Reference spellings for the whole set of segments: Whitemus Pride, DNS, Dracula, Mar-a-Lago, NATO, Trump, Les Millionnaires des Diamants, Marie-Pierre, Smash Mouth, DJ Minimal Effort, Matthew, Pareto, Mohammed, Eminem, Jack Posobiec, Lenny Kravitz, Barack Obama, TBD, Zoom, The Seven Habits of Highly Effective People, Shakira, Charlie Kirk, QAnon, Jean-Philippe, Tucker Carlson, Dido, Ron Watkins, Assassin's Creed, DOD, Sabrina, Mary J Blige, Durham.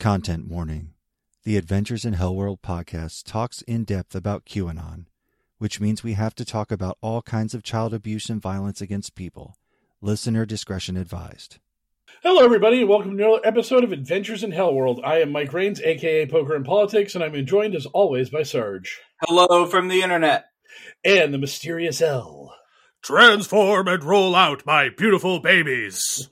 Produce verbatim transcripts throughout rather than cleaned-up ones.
Content warning. The Adventures in Hellworld podcast talks in depth about QAnon, which means we have to talk about all kinds of child abuse and violence against people. Listener discretion advised. Hello, everybody, and welcome to another episode of Adventures in Hellworld. I am Mike Rains, a k a. Poker and Politics, and I'm joined, as always, by Sarge. Hello from the internet. And the mysterious L. Transform and roll out, my beautiful babies.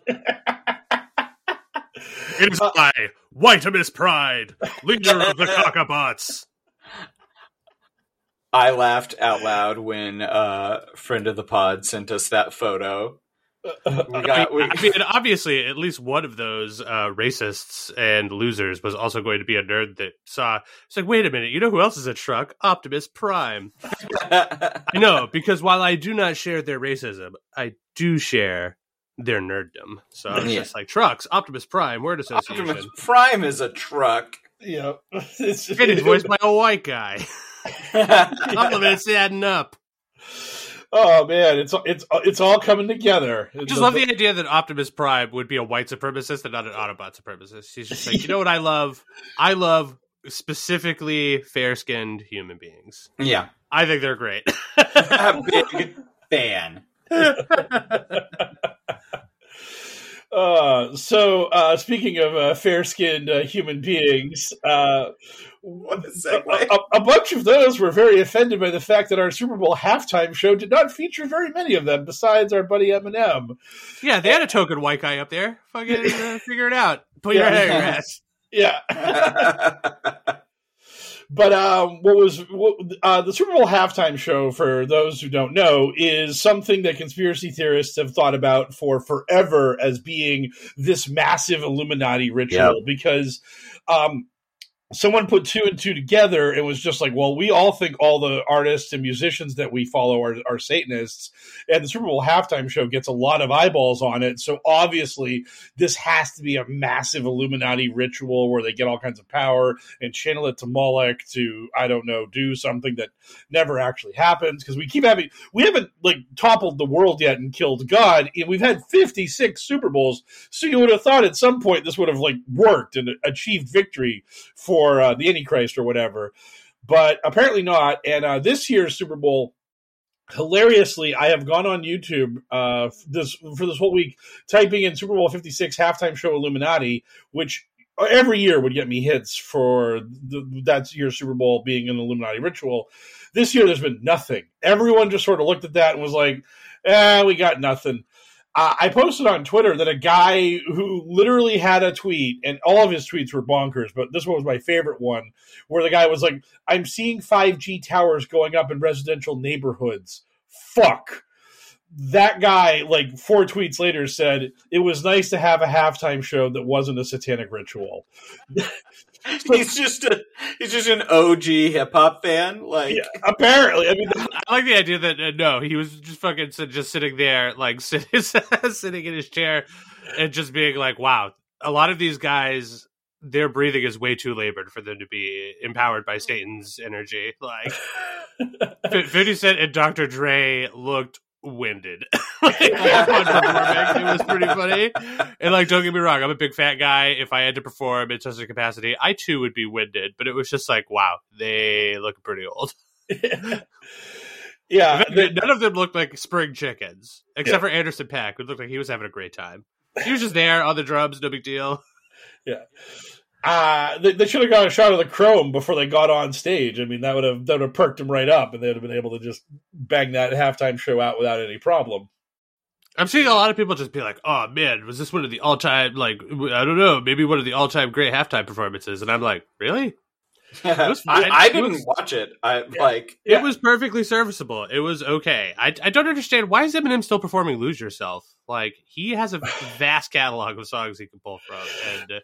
It is I, Whitemus Pride, leader of the Cockabots. I laughed out loud when a uh, friend of the pod sent us that photo. We got, we... I mean, obviously, at least one of those uh, racists and losers was also going to be a nerd that saw. It's like, wait a minute, you know who else is a truck? Optimus Prime. I know, because while I do not share their racism, I do share their nerddom. So it's yeah. just like trucks, Optimus Prime, word association. Optimus Prime is a truck. Yeah. It's it voiced by a white guy. Compliments adding up. Oh man, it's it's it's all coming together. I just love the idea that Optimus Prime would be a white supremacist and not an Autobot supremacist. He's just like, you know what I love? I love specifically fair-skinned human beings. Yeah. I think they're great. I'm a big fan. Uh, so, uh, speaking of uh, fair-skinned uh, human beings, uh, what is that like? a, a bunch of those were very offended by the fact that our Super Bowl halftime show did not feature very many of them, besides our buddy Eminem. Yeah, they had a token white guy up there. Fucking uh, figure it out. Put yeah. your head on your ass. Yeah. But um, what was what, uh, the Super Bowl halftime show, for those who don't know, is something that conspiracy theorists have thought about for forever as being this massive Illuminati ritual. Yep. Because um, someone put two and two together and was just like, well, we all think all the artists and musicians that we follow are, are Satanists. And the Super Bowl halftime show gets a lot of eyeballs on it. So obviously this has to be a massive Illuminati ritual where they get all kinds of power and channel it to Moloch to, I don't know, do something that never actually happens. Because we keep having, we haven't like toppled the world yet and killed God. And we've had fifty-six Super Bowls. So you would have thought at some point this would have like worked and achieved victory for Or uh, the Antichrist or whatever, but apparently not. And uh, this year's Super Bowl, hilariously, I have gone on YouTube uh, this for this whole week, typing in Super Bowl fifty-six halftime show Illuminati, which every year would get me hits for the, that year's Super Bowl being an Illuminati ritual. This year, there's been nothing. Everyone just sort of looked at that and was like, "Ah, eh, we got nothing." Uh, I posted on Twitter that a guy who literally had a tweet, and all of his tweets were bonkers, but this one was my favorite one, where the guy was like, I'm seeing five G towers going up in residential neighborhoods. Fuck. That guy, like, four tweets later said, it was nice to have a halftime show that wasn't a satanic ritual. So, he's just a, he's just an O G hip hop fan, like yeah, apparently. I mean, I like the idea that uh, no, he was just fucking just sitting there, like sitting sitting in his chair, and just being like, "Wow, a lot of these guys, their breathing is way too labored for them to be empowered by Satan's energy." Like, fifty Cent and Doctor Dre looked winded. Like, it was pretty funny. And like, don't get me wrong, I'm a big fat guy. If I had to perform in such a capacity, I too would be winded. But it was just like, wow, they look pretty old. Yeah, yeah they, none of them looked like spring chickens, except yeah. for Anderson Paak, who looked like he was having a great time. He was just there on the drums, no big deal. Yeah. Uh, they, they should have got a shot of the chrome before they got on stage. I mean, that would have that would have perked them right up, and they would have been able to just bang that halftime show out without any problem. I'm seeing a lot of people just be like, oh, man, was this one of the all-time, like, I don't know, maybe one of the all-time great halftime performances? And I'm like, really? It was fine. I, I didn't it was, watch it. I yeah. like It yeah. was perfectly serviceable. It was okay. I, I don't understand. Why is Eminem still performing Lose Yourself? Like, he has a vast catalog of songs he can pull from, and... Uh,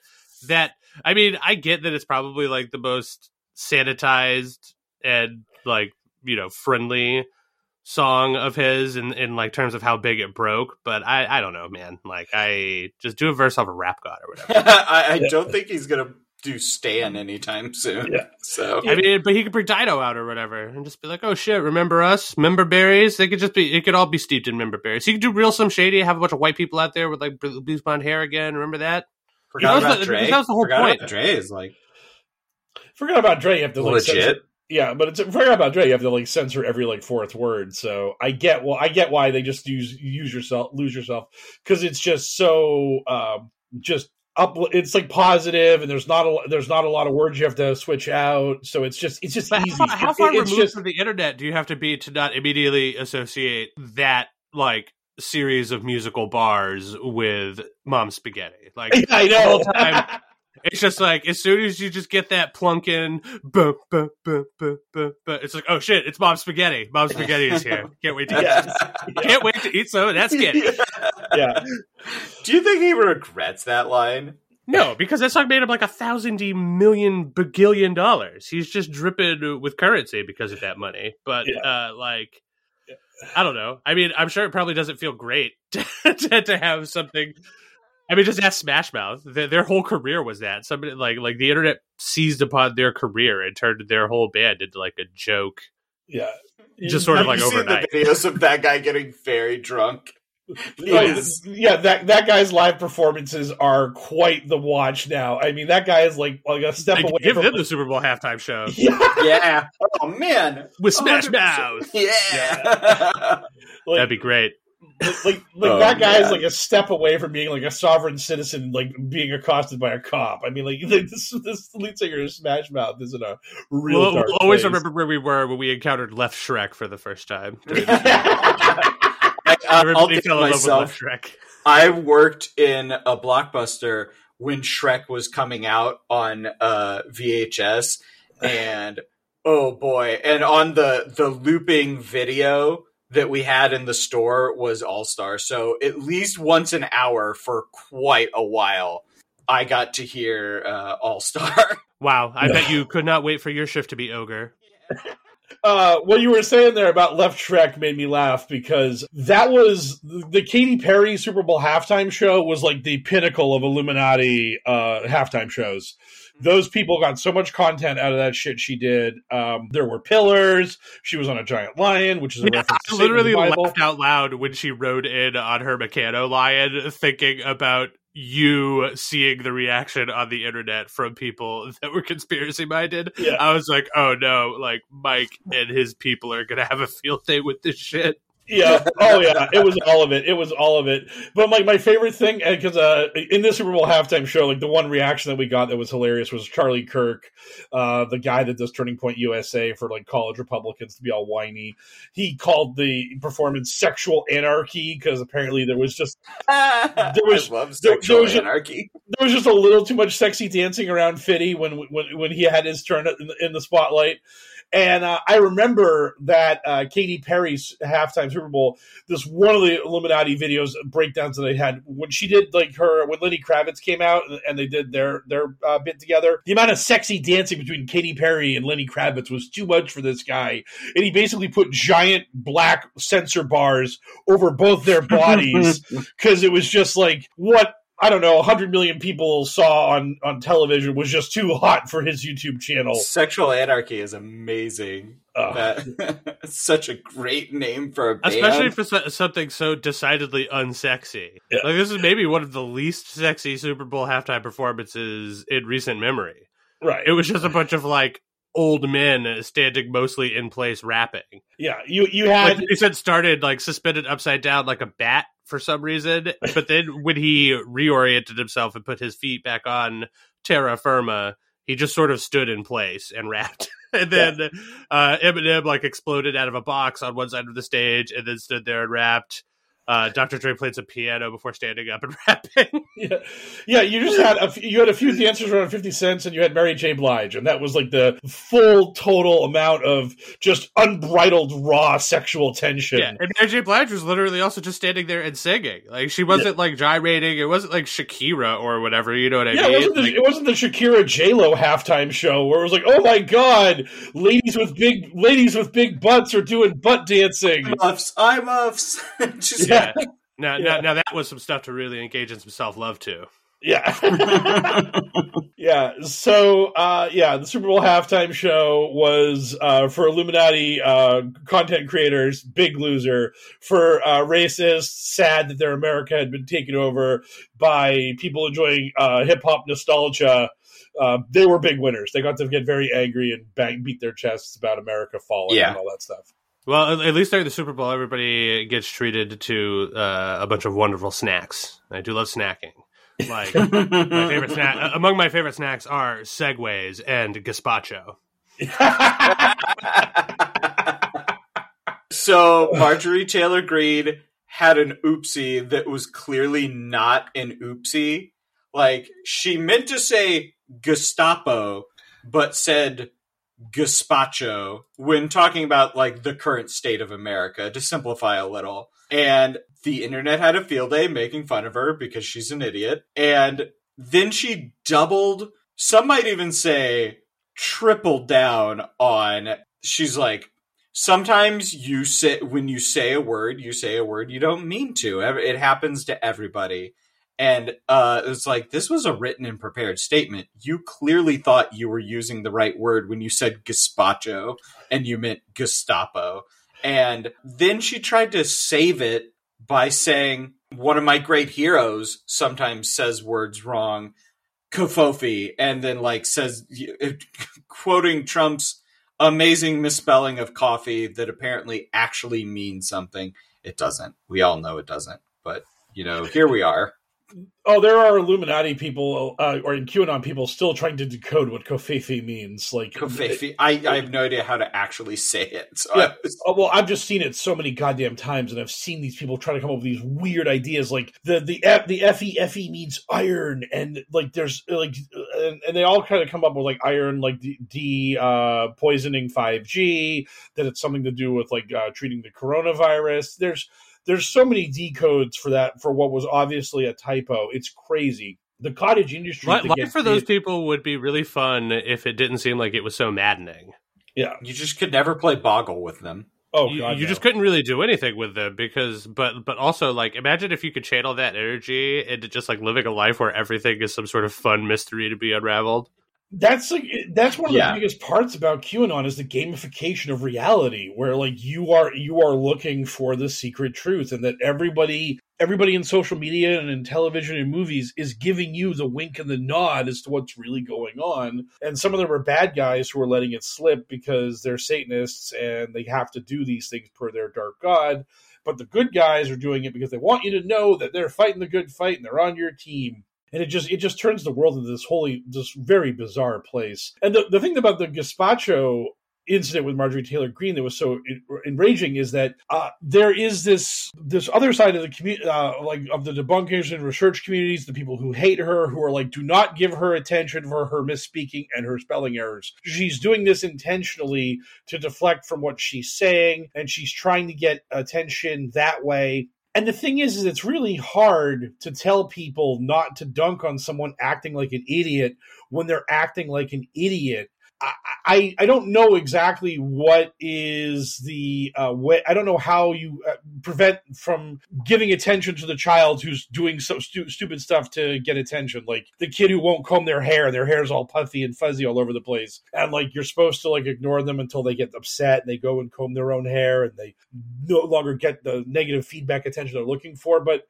That I mean, I get that it's probably like the most sanitized and like, you know, friendly song of his in, in like terms of how big it broke, but I, I don't know, man. Like, I just do a verse off of Rap God or whatever. I, I yeah. don't think he's gonna do Stan anytime soon. Yeah. So I mean, but he could bring Dido out or whatever and just be like, oh shit, remember us? Member berries? They could just be it could all be steeped in member berries. He could do Real Slim Shady, have a bunch of white people out there with like bleach blonde hair again. Remember that? Forgot about the, Dre. That was the whole Forgot point. About Dre is like Forgot About Dre. You have to like legit. Censor, yeah, but it's Forgot About Dre. You have to like censor every like fourth word. So I get well, I get why they just use use yourself, Lose Yourself, because it's just so um, just up. It's like positive, and there's not a there's not a lot of words you have to switch out. So it's just it's just but easy. How, how far it, removed just, from the internet do you have to be to not immediately associate that like series of musical bars with Mom Spaghetti? Like, yeah, I know. The whole time, it's just like, as soon as you just get that plunkin, buh, buh, buh, buh, buh, buh, it's like, oh shit, it's Mom Spaghetti. Mom Spaghetti is here. Can't wait to eat yes. yeah. Can't wait to eat some of that skin. Yeah. Do you think he regrets that line? No, because that song made him like a thousand million bagillion dollars. He's just dripping with currency because of that money. But yeah. uh, like, I don't know. I mean, I'm sure it probably doesn't feel great to, to, to have something. I mean, just ask Smash Mouth. Their, their whole career was that. Somebody like like the internet seized upon their career and turned their whole band into like a joke. Yeah, just sort of like overnight. Have you seen the videos of that guy getting very drunk? Yes. Yeah, that that guy's live performances are quite the watch now. I mean, that guy is like, like a step like, away. Give from him like, the Super Bowl halftime show. Yeah. yeah. Oh man, with Smash Mouth. Yeah. yeah. Like, that'd be great. Like, like, like oh, that guy man. is like a step away from being like a sovereign citizen, like being accosted by a cop. I mean, like, like this this lead singer of Smash Mouth is in a real. We'll, dark we'll always place. remember where we were when we encountered Left Shrek for the first time. Everybody I'll fell in myself. love with Shrek. I worked in a Blockbuster when Shrek was coming out on uh, V H S, and oh boy! And on the the looping video that we had in the store was All-Star. So at least once an hour for quite a while, I got to hear uh, All-Star. Wow! I bet you could not wait for your shift to be Ogre. Yeah. Uh, what you were saying there about Left Shrek made me laugh, because that was the Katy Perry Super Bowl halftime show was like the pinnacle of Illuminati uh, halftime shows. Those people got so much content out of that shit she did. Um, there were pillars. She was on a giant lion, which is a yeah, reference to Satan in the Bible. I literally laughed out loud when she rode in on her Meccano lion, thinking about you seeing the reaction on the internet from people that were conspiracy minded. Yeah. I was like, oh no, like Mike and his people are going to have a field day with this shit. Yeah. Oh, yeah. It was all of it. It was all of it. But like my favorite thing, because uh, in this Super Bowl halftime show, like the one reaction that we got that was hilarious was Charlie Kirk, uh, the guy that does Turning Point U S A for like college Republicans to be all whiny. He called the performance "sexual anarchy" because apparently there was just there was, I love sexual there, there was anarchy. Just, there was just a little too much sexy dancing around Fiddy when when when he had his turn in the, in the spotlight. And uh, I remember that uh, Katy Perry's halftime Super Bowl, this one of the Illuminati videos breakdowns that they had when she did like her when Lenny Kravitz came out and they did their their uh, bit together. The amount of sexy dancing between Katy Perry and Lenny Kravitz was too much for this guy, and he basically put giant black censor bars over both their bodies because it was just like what. I don't know, one hundred million people saw on, on television was just too hot for his YouTube channel. Sexual Anarchy is amazing. Uh, That's such a great name for a band. Especially for so- something so decidedly unsexy. Yeah. Like, this is maybe one of the least sexy Super Bowl halftime performances in recent memory. Right. It was just a bunch of, like, old men standing mostly in place rapping. Yeah, you, you had... Like, they said started, like, suspended upside down like a bat. For some reason, but then when he reoriented himself and put his feet back on terra firma, he just sort of stood in place and rapped. And then yeah. uh, Eminem like exploded out of a box on one side of the stage and then stood there and rapped. Uh, Doctor Dre played some piano before standing up and rapping. Yeah, yeah. You just had a f- you had a few dancers around fifty cents, and you had Mary J Blige, and that was like the full total amount of just unbridled raw sexual tension. Yeah, and Mary J Blige was literally also just standing there and singing. Like she wasn't yeah. like gyrating. It wasn't like Shakira or whatever. You know what I yeah, mean? It wasn't, the, like, it wasn't the Shakira J Lo halftime show where it was like, oh my god, ladies with big ladies with big butts are doing butt dancing. I'm uffs. I'm uffs. just- yeah. Yeah. Now, yeah. now, now that was some stuff to really engage in some self-love to. Yeah. yeah. So, uh, yeah, the Super Bowl halftime show was uh, for Illuminati uh, content creators, big loser. For uh, racists, sad that their America had been taken over by people enjoying uh, hip-hop nostalgia. Uh, they were big winners. They got to get very angry and bang, beat their chests about America falling yeah. and all that stuff. Well, at least during the Super Bowl, everybody gets treated to uh, a bunch of wonderful snacks. I do love snacking. Like my favorite snack, among my favorite snacks are Segways and gazpacho. So Marjorie Taylor Greene had an oopsie that was clearly not an oopsie. Like she meant to say Gestapo, but said gazpacho when talking about like the current state of America, to simplify a little, and the internet had a field day making fun of her because she's an idiot. And then she doubled, some might even say tripled down on, she's like, sometimes you say, when you say a word, you say a word you don't mean to. It happens to everybody. And uh, it's like, this was a written and prepared statement. You clearly thought you were using the right word when you said gazpacho and you meant Gestapo. And then she tried to save it by saying, one of my great heroes sometimes says words wrong, covfefe, and then like says, quoting Trump's amazing misspelling of coffee that apparently actually means something. It doesn't. We all know it doesn't. But, you know, here we are. Oh, there are Illuminati people uh, or QAnon people still trying to decode what covfefe means. Like covfefe, I, I have no idea how to actually say it. So yeah. was... oh, well, I've just seen it so many goddamn times, and I've seen these people try to come up with these weird ideas. Like the the F, the fe fe means iron, and like there's like, and, and they all kind of come up with like iron, like the, the uh, poisoning five G. That it's something to do with like uh, treating the coronavirus. There's. There's so many decodes for that, for what was obviously a typo. It's crazy. The cottage industry. Life for those it, people would be really fun if it didn't seem like it was so maddening. Yeah. You just could never play Boggle with them. Oh, you, God, you no. just couldn't really do anything with them because, but, but also, like, imagine if you could channel that energy into just, like, living a life where everything is some sort of fun mystery to be unraveled. That's like that's one of yeah. the biggest parts about QAnon is the gamification of reality, where like you are you are looking for the secret truth, and that everybody everybody in social media and in television and movies is giving you the wink and the nod as to what's really going on. And some of them are bad guys who are letting it slip because they're Satanists and they have to do these things per their dark god. But the good guys are doing it because they want you to know that they're fighting the good fight and they're on your team. And it just it just turns the world into this wholly, this very bizarre place. And the, the thing about the gazpacho incident with Marjorie Taylor Greene that was so enraging is that uh, there is this this other side of the community, uh, like of the debunkers and research communities, the people who hate her, who are like, do not give her attention for her misspeaking and her spelling errors. She's doing this intentionally to deflect from what she's saying, and she's trying to get attention that way. And the thing is, is it's really hard to tell people not to dunk on someone acting like an idiot when they're acting like an idiot. I, I, I don't know exactly what is the uh, way. I don't know how you uh, prevent from giving attention to the child who's doing so stu- stupid stuff to get attention. Like the kid who won't comb their hair, their hair's all puffy and fuzzy all over the place. And like, you're supposed to like ignore them until they get upset and they go and comb their own hair and they no longer get the negative feedback attention they're looking for. But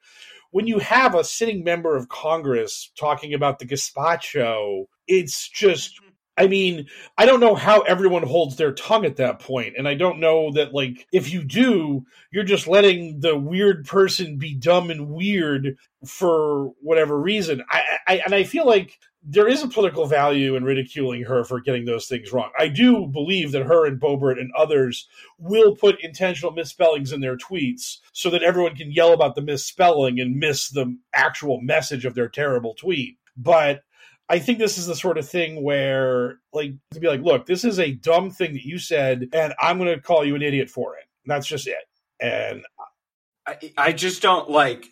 when you have a sitting member of Congress talking about the gazpacho, it's just, I mean, I don't know how everyone holds their tongue at that point. And I don't know that, like, if you do, you're just letting the weird person be dumb and weird for whatever reason. I, I and I feel like there is a political value in ridiculing her for getting those things wrong. I do believe that her and Boebert and others will put intentional misspellings in their tweets so that everyone can yell about the misspelling and miss the actual message of their terrible tweet. But I think this is the sort of thing where, like, to be like, look, this is a dumb thing that you said, and I'm going to call you an idiot for it. That's just it. And I, I just don't like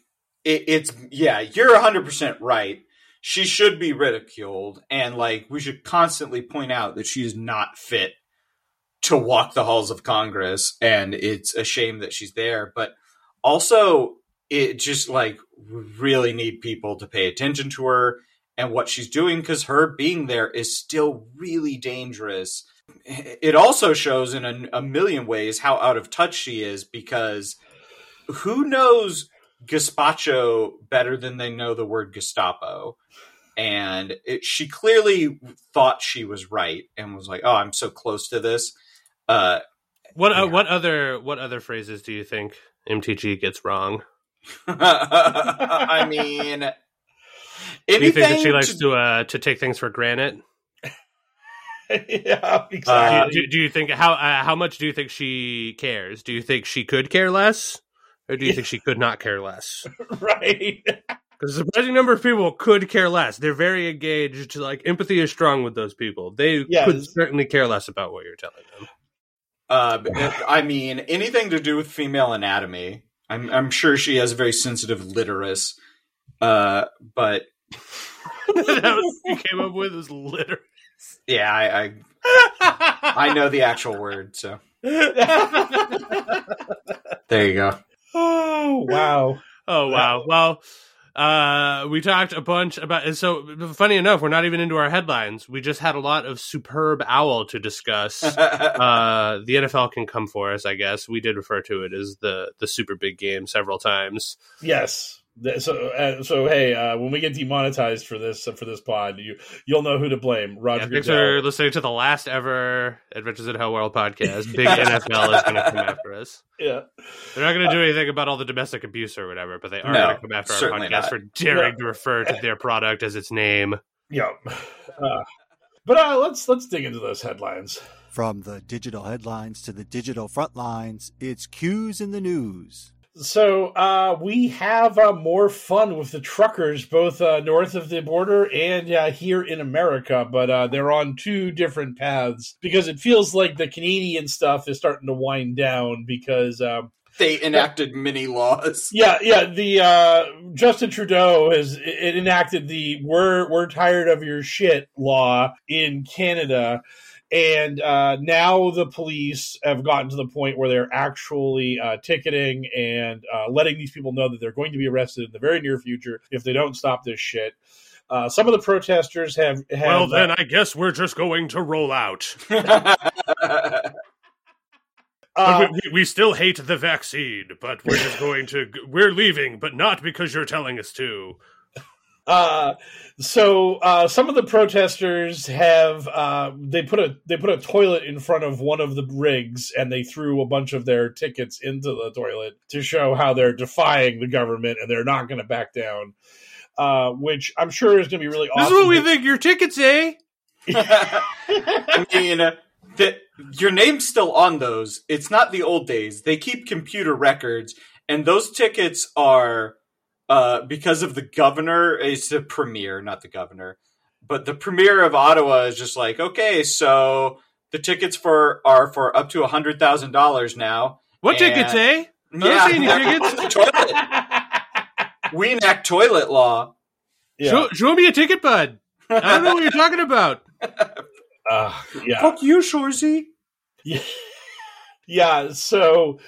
it. It's, yeah, you're one hundred percent right. She should be ridiculed. And, like, we should constantly point out that she is not fit to walk the halls of Congress. And it's a shame that she's there. But also, it just, like, really need people to pay attention to her and what she's doing, because her being there is still really dangerous. It also shows in a, a million ways how out of touch she is, because who knows gazpacho better than they know the word Gestapo? And it, she clearly thought she was right and was like, oh, I'm so close to this. Uh, what yeah. uh, what other what other phrases do you think M T G gets wrong? I mean... Anything do you think that she likes to, to uh to take things for granted? Yeah, exactly. Uh, do, do you think how uh, how much do you think she cares? Do you think she could care less, or do you think she could not care less? Right. Because a surprising number of people could care less. They're very engaged. Like, empathy is strong with those people. They yes. could certainly care less about what you're telling them. Uh, I mean, anything to do with female anatomy. I'm I'm sure she has a very sensitive uterus. Uh, but that was what you came up with was literate. Yeah, I, I, I know the actual word. So there you go. Oh wow! Oh wow! Well, uh, we talked a bunch about, and so funny enough, we're not even into our headlines. We just had a lot of superb owl to discuss. uh, the N F L can come for us, I guess. We did refer to it as the the super big game several times. Yes. So, uh, so hey, uh, when we get demonetized for this uh, for this pod, you you'll know who to blame. Roger. Yeah, thanks for listening to the last ever Adventures in Hellworld podcast. Big N F L is going to come after us. Yeah, they're not going to do anything about all the domestic abuse or whatever, but they are no, going to come after our podcast not. for daring no. to refer to their product as its name. Yeah, uh, but uh, let's let's dig into those headlines. From the digital headlines to the digital front lines, it's Q's in the news. So uh, we have uh, more fun with the truckers, both uh, north of the border and uh, here in America, but uh, they're on two different paths because it feels like the Canadian stuff is starting to wind down because... Um, they enacted yeah, mini laws. Yeah, yeah. The uh, Justin Trudeau has enacted the we're, we're tired of your shit law in Canada. And uh, now the police have gotten to the point where they're actually uh, ticketing and uh, letting these people know that they're going to be arrested in the very near future if they don't stop this shit. Uh, some of the protesters have... have well, then uh, I guess we're just going to roll out. Uh, we, we still hate the vaccine, but we're just going to... We're leaving, but not because you're telling us to. Uh, so uh, some of the protesters have uh, they put a they put a toilet in front of one of the rigs, and they threw a bunch of their tickets into the toilet to show how they're defying the government and they're not going to back down. Uh, which I'm sure is going to be really awesome. This is what we think your tickets, eh? I mean, uh, the, your name's still on those. It's not the old days. They keep computer records, and those tickets are uh, because of the governor. It's the premier, not the governor, but the premier of Ottawa is just like, okay, so the tickets for are for up to one hundred thousand dollars now. What and, tickets, eh? No, yeah, any tickets. Toilet. We enact toilet law. Yeah. Show, show me a ticket, bud. I don't know what you're talking about. Uh, yeah. Fuck you, Shorzy. Yeah. yeah, so...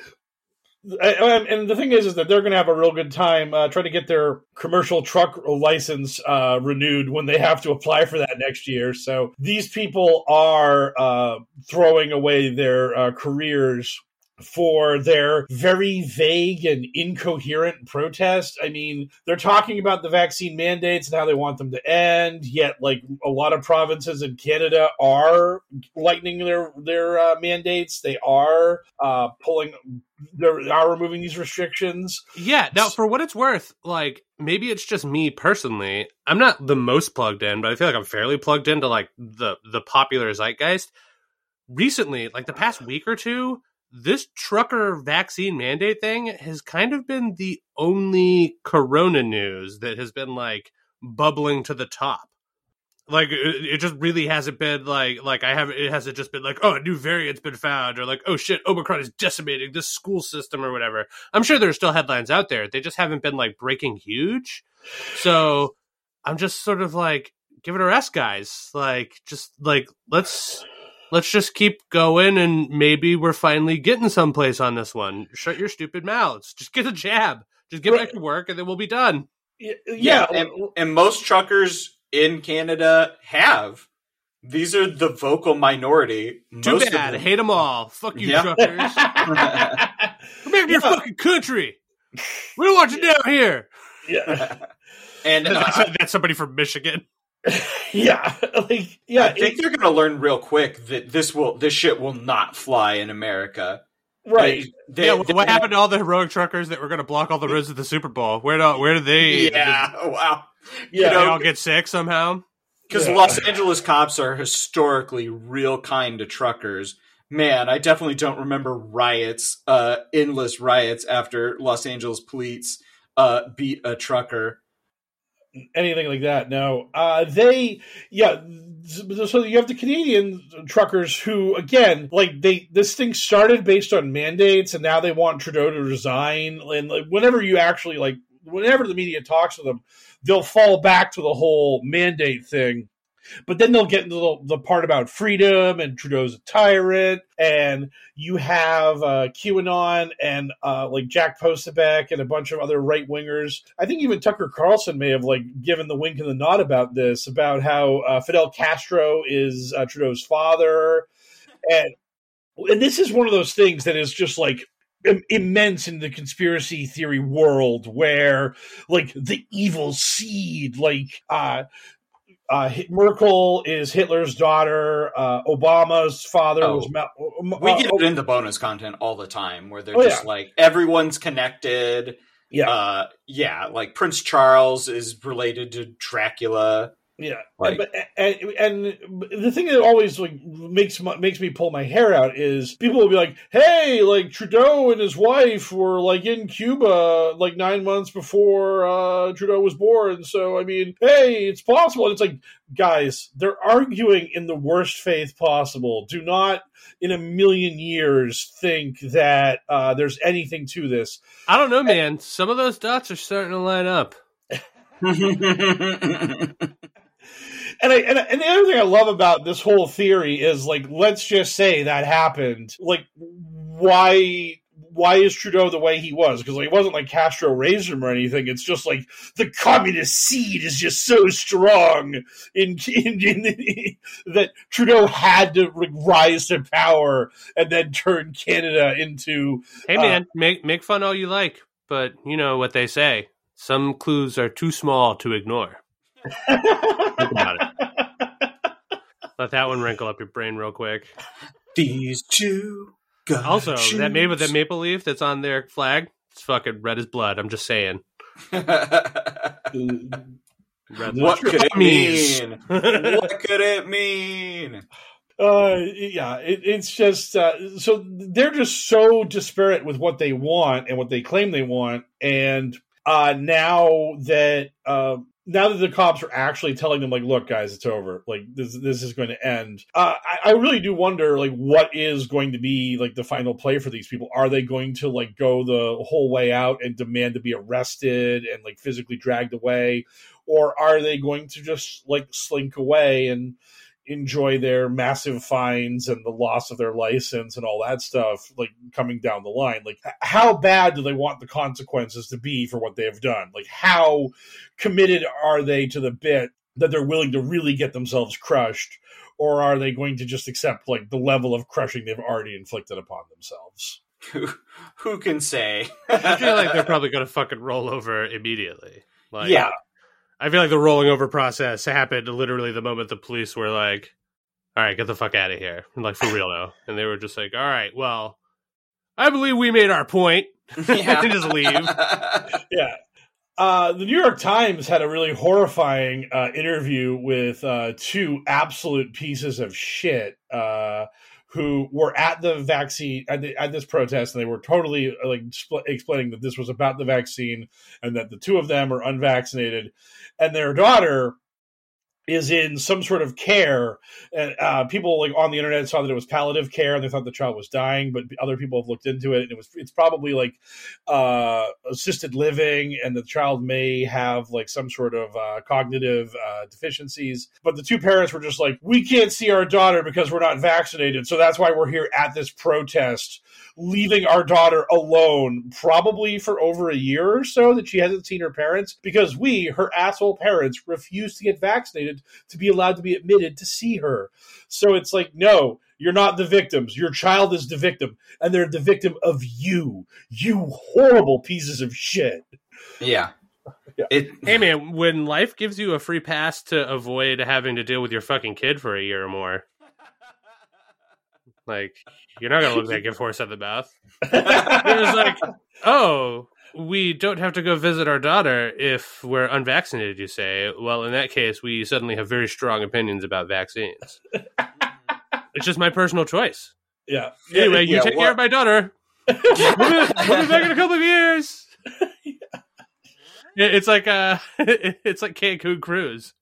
And, and the thing is, is that they're going to have a real good time uh, trying to get their commercial truck license uh, renewed when they have to apply for that next year. So these people are uh, throwing away their uh, careers for their very vague and incoherent protest. I mean, they're talking about the vaccine mandates and how they want them to end, yet like a lot of provinces in Canada are lightening their, their uh, mandates. They are uh, pulling, they are removing these restrictions. Yeah. Now, for what it's worth, like maybe it's just me personally. I'm not the most plugged in, but I feel like I'm fairly plugged into like the, the popular zeitgeist. Recently, like the past week or two, this trucker vaccine mandate thing has kind of been the only corona news that has been like bubbling to the top. Like it, it just really hasn't been like, like I have, it hasn't just been like, oh, a new variant's been found or like, oh shit, Omicron is decimating this school system or whatever. I'm sure there's still headlines out there. They just haven't been like breaking huge. So I'm just sort of like, give it a rest, guys. Like, just like, let's, Let's just keep going, and maybe we're finally getting someplace on this one. Shut your stupid mouths. Just get a jab. Just get back to work, and then we'll be done. Yeah, yeah. And, and most truckers in Canada have. These are the vocal minority. Most Too bad. Of them. Hate them all. Fuck you, yeah. truckers. Come back to yeah. your fucking country. We don't want you down here. Yeah, and uh, that's somebody from Michigan. yeah, like yeah. I think they're going to learn real quick that this will this shit will not fly in America, right? Like, they, yeah, what they, happened to all the heroic truckers that were going to block all the roads at the Super Bowl? Where do where do they? Yeah, just, wow. Yeah, you know, they all get sick somehow because yeah. Los Angeles cops are historically real kind to truckers. Man, I definitely don't remember riots, uh, endless riots after Los Angeles police uh, beat a trucker. Anything like that. No, uh, they, yeah. So you have the Canadian truckers who, again, like they, this thing started based on mandates and now they want Trudeau to resign. And like, whenever you actually like, whenever the media talks to them, they'll fall back to the whole mandate thing. But then they'll get into the, the part about freedom and Trudeau's a tyrant, and you have uh, QAnon and uh, like Jack Posobiec and a bunch of other right wingers. I think even Tucker Carlson may have like given the wink and the nod about this, about how uh, Fidel Castro is uh, Trudeau's father, and and this is one of those things that is just like immense in the conspiracy theory world, where like the evil seed, like. Uh, Uh, Merkel is Hitler's daughter. Uh, Obama's father oh. was. Ma- uh, we get it in the bonus content all the time, where they're oh, just yeah. like everyone's connected. Yeah, uh, yeah. Like Prince Charles is related to Dracula. Yeah, like, and, and, and the thing that always like makes makes me pull my hair out is people will be like, "Hey, like Trudeau and his wife were like in Cuba like nine months before uh, Trudeau was born." So I mean, hey, it's possible. And it's like, guys, they're arguing in the worst faith possible. Do not, in a million years, think that uh, there's anything to this. I don't know, and, man. Some of those dots are starting to line up. And, I, and and the other thing I love about this whole theory is like, let's just say that happened. Like, why why is Trudeau the way he was? Because like, it wasn't like Castro raised him or anything. It's just like the communist seed is just so strong in, in, in, in that Trudeau had to rise to power and then turn Canada into. Hey man, uh, make make fun all you like, but you know what they say: some clues are too small to ignore. Think about it. Let that one wrinkle up your brain real quick. These two guys. Also, choose. that maple that maple leaf that's on their flag, it's fucking red as blood. I'm just saying. Red what could it mean? What could it mean? Uh, yeah, it, it's just uh, so they're just so disparate with what they want and what they claim they want, and uh, now that uh, now that the cops are actually telling them, like, look, guys, it's over, like this this is going to end. Uh, I, I really do wonder, like, what is going to be like the final play for these people? Are they going to like go the whole way out and demand to be arrested and like physically dragged away, or are they going to just like slink away and enjoy their massive fines and the loss of their license and all that stuff, like coming down the line? Like, how bad do they want the consequences to be for what they have done? Like, how committed are they to the bit that they're willing to really get themselves crushed, or are they going to just accept like the level of crushing they've already inflicted upon themselves? Who, who can say? I feel like they're probably going to fucking roll over immediately. Like, yeah. I feel like the rolling over process happened literally the moment the police were like, all right, get the fuck out of here. I'm like, for real though. And they were just like, all right, well, I believe we made our point. Yeah. They just leave. Yeah. Uh, the New York Times had a really horrifying uh, interview with uh, two absolute pieces of shit uh, who were at the vaccine at, the, at this protest, and they were totally like sp- explaining that this was about the vaccine and that the two of them are unvaccinated, and their daughter is in some sort of care. And uh, people like on the internet saw that it was palliative care, and they thought the child was dying. But other people have looked into it, and it was it's probably like uh, assisted living, and the child may have like some sort of uh, cognitive uh, deficiencies. But the two parents were just like, "We can't see our daughter because we're not vaccinated, so that's why we're here at this protest, leaving our daughter alone, probably for over a year or so that she hasn't seen her parents because we, her asshole parents, refuse to get vaccinated to be allowed to be admitted to see her." So it's like, no, you're not the victims. Your child is the victim, and they're the victim of you. You horrible pieces of shit. Yeah. Yeah. It, hey, man, when life gives you a free pass to avoid having to deal with your fucking kid for a year or more, like, you're not going to look like a horse at the mouth. It was like, oh, we don't have to go visit our daughter if we're unvaccinated, you say. Well, in that case, we suddenly have very strong opinions about vaccines. It's just my personal choice. Yeah. Anyway, yeah, you take what? care of my daughter. We'll be, we'll be back in a couple of years. Yeah. It's like uh, it's like Cancun Cruise.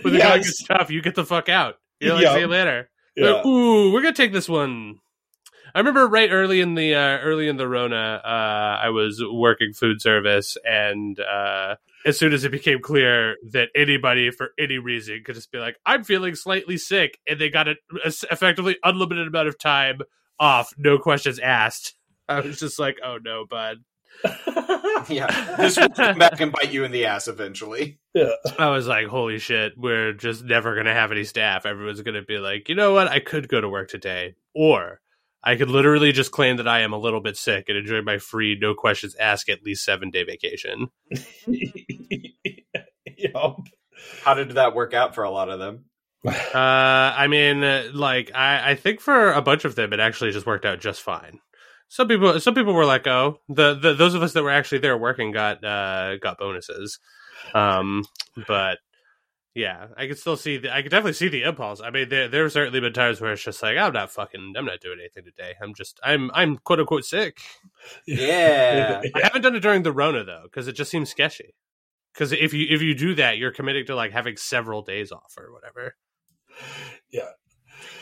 When the yes. guy gets tough, you get the fuck out. You're like, yep. See you later. Yeah. Like, ooh, we're gonna take this one. I remember right early in the uh, early in the Rona, uh, I was working food service, and uh, as soon as it became clear that anybody for any reason could just be like, "I'm feeling slightly sick," and they got an effectively unlimited amount of time off, no questions asked. I was just like, "Oh no, bud." Yeah, this will come back and bite you in the ass eventually. Yeah. I was like, holy shit, we're just never going to have any staff. Everyone's going to be like, you know what? I could go to work today, or I could literally just claim that I am a little bit sick and enjoy my free, no questions asked, at least seven day vacation. Yep. How did that work out for a lot of them? uh, I mean, like, I, I think for a bunch of them, it actually just worked out just fine. Some people, some people were let go. The, the those of us that were actually there working got uh, got bonuses, um, but yeah, I could still see. The, I could definitely see the impulse. I mean, there there's certainly been times where it's just like, I'm not fucking, I'm not doing anything today. I'm just, I'm, I'm quote unquote sick. Yeah, I haven't done it during the Rona though, because it just seems sketchy. Because if you if you do that, you're committing to like having several days off or whatever. Yeah.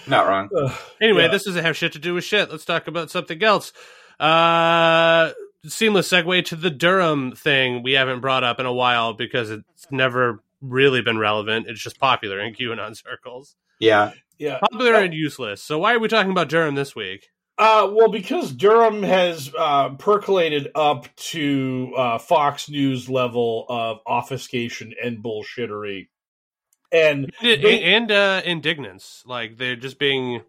Not wrong. Uh, anyway, yeah. This doesn't have shit to do with shit. Let's talk about something else. Uh, seamless segue to the Durham thing we haven't brought up in a while because it's never really been relevant. It's just popular in QAnon circles. Yeah. Yeah. Popular uh, and useless. So why are we talking about Durham this week? Uh, well, because Durham has uh, percolated up to uh, Fox News level of obfuscation and bullshittery. And they, and uh, indignance, like they're just being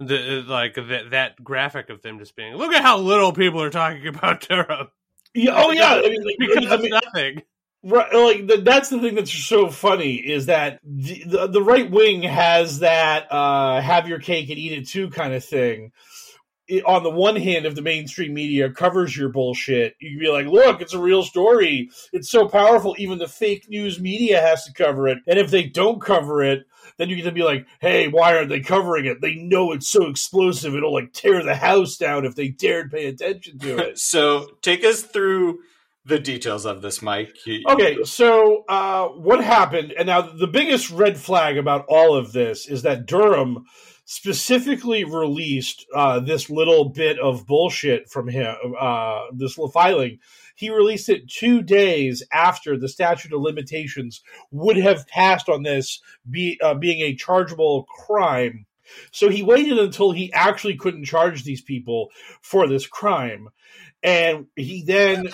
the like the, that graphic of them just being, look at how little people are talking about Durham. Yeah, oh yeah, I mean, like, because I mean, nothing. Right, like the, that's the thing that's so funny is that the, the, the right wing has that uh, have your cake and eat it too kind of thing. It, on the one hand, if the mainstream media covers your bullshit, you can be like, look, it's a real story. It's so powerful, even the fake news media has to cover it. And if they don't cover it, then you can be like, hey, why aren't they covering it? They know it's so explosive, it'll like tear the house down if they dared pay attention to it. So take us through the details of this, Mike. You, okay, so uh, what happened? And now the biggest red flag about all of this is that Durham specifically released uh, this little bit of bullshit from him, uh, this little filing. He released it two days after the statute of limitations would have passed on this be, uh, being a chargeable crime. So he waited until he actually couldn't charge these people for this crime. And he then...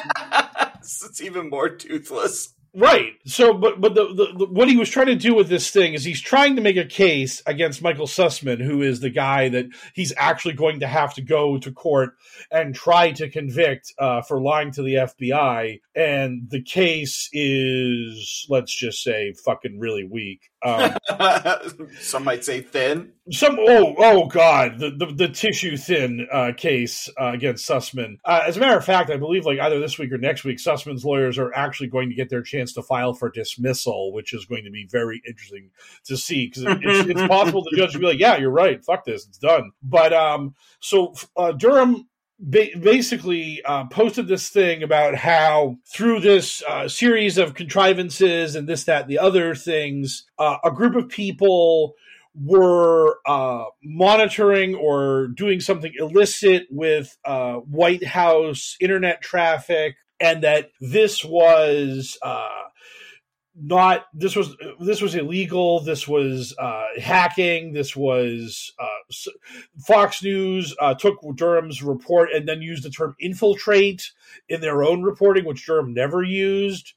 It's even more toothless. Right. So, but but the, the, the what he was trying to do with this thing is he's trying to make a case against Michael Sussmann, who is the guy that he's actually going to have to go to court and try to convict uh, for lying to the F B I. And the case is, let's just say, fucking really weak. Um, some might say thin. Some oh oh god the the, the tissue thin uh, case uh, against Sussmann. Uh, as a matter of fact, I believe like either this week or next week, Sussmann's lawyers are actually going to get their chance to file for dismissal, which is going to be very interesting to see because it, it's, it's possible the judge will be like, yeah, you're right, fuck this, it's done. But um, so uh, Durham basically uh, posted this thing about how through this uh, series of contrivances and this, that, and the other things, uh, a group of people were uh, monitoring or doing something illicit with uh, White House internet traffic, and that this was... Uh, Not this was this was illegal. This was uh, hacking. This was uh, Fox News uh, took Durham's report and then used the term infiltrate in their own reporting, which Durham never used.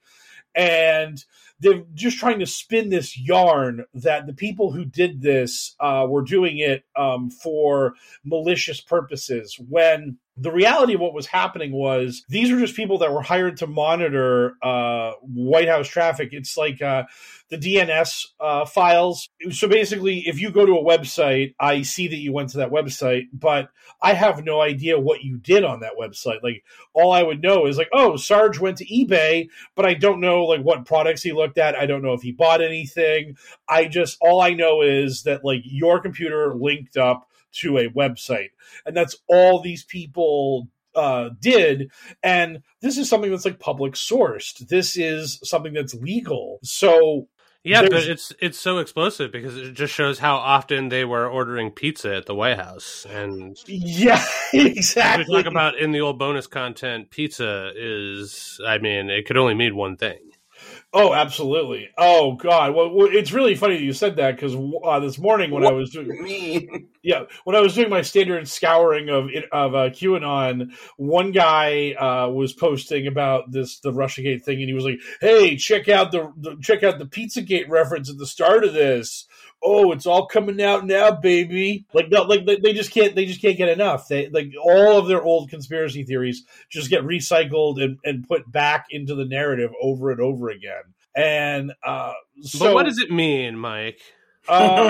And they're just trying to spin this yarn that the people who did this uh, were doing it um, for malicious purposes when. The reality of what was happening was these were just people that were hired to monitor uh, White House traffic. It's like uh, the D N S uh, files. So basically, if you go to a website, I see that you went to that website, but I have no idea what you did on that website. Like, all I would know is like, oh, Sarge went to eBay, but I don't know like what products he looked at. I don't know if he bought anything. I just, all I know is that like your computer linked up to a website. And that's all these people uh, did. And this is something that's like public sourced. This is something that's legal. So yeah, but it's it's so explosive because it just shows how often they were ordering pizza at the White House. And yeah, exactly. We talk about in the old bonus content, pizza is, I mean, it could only mean one thing. Oh, absolutely. Oh, God. Well, it's really funny that you said that because uh, this morning when what I was doing yeah, when I was doing my standard scouring of of uh, QAnon, one guy uh, was posting about this the Russiagate thing, and he was like, "Hey, check out the, the check out the Pizzagate reference at the start of this. Oh, it's all coming out now, baby!" Like, no, like they just can't they just can't get enough. They like all of their old conspiracy theories just get recycled and, and put back into the narrative over and over again. And uh, so, but what does it mean, Mike? Uh,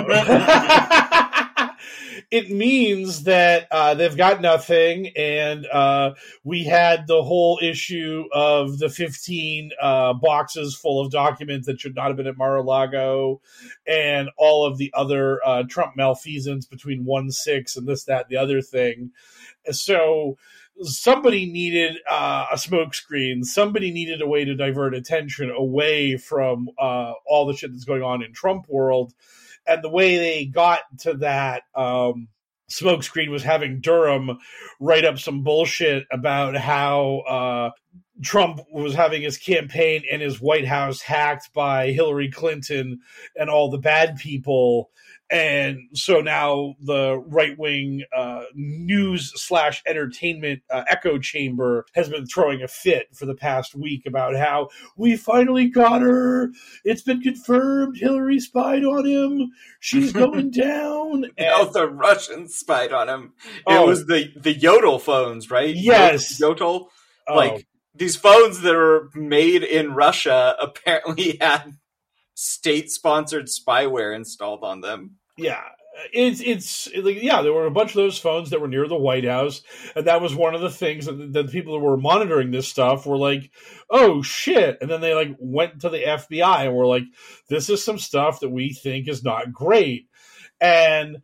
it means that uh, they've got nothing, and uh, we had the whole issue of the fifteen uh, boxes full of documents that should not have been at Mar-a-Lago, and all of the other uh, Trump malfeasance between one six and this, that, and the other thing. So. Somebody needed uh, a smokescreen. Somebody needed a way to divert attention away from uh, all the shit that's going on in Trump world. And the way they got to that um, smokescreen was having Durham write up some bullshit about how uh, Trump was having his campaign and his White House hacked by Hillary Clinton and all the bad people. And so now the right-wing uh, news slash entertainment uh, echo chamber has been throwing a fit for the past week about how we finally got her. It's been confirmed. Hillary spied on him. She's going down. And now the Russians spied on him. It oh. was the, the Yodel phones, right? Yes. Yodel. Like. Oh. these phones that were made in Russia apparently had state-sponsored spyware installed on them. Yeah. It's, it's like, yeah, there were a bunch of those phones that were near the White House. And that was one of the things that the people who were monitoring this stuff were like, oh shit. And then they like went to the F B I and were like, this is some stuff that we think is not great. And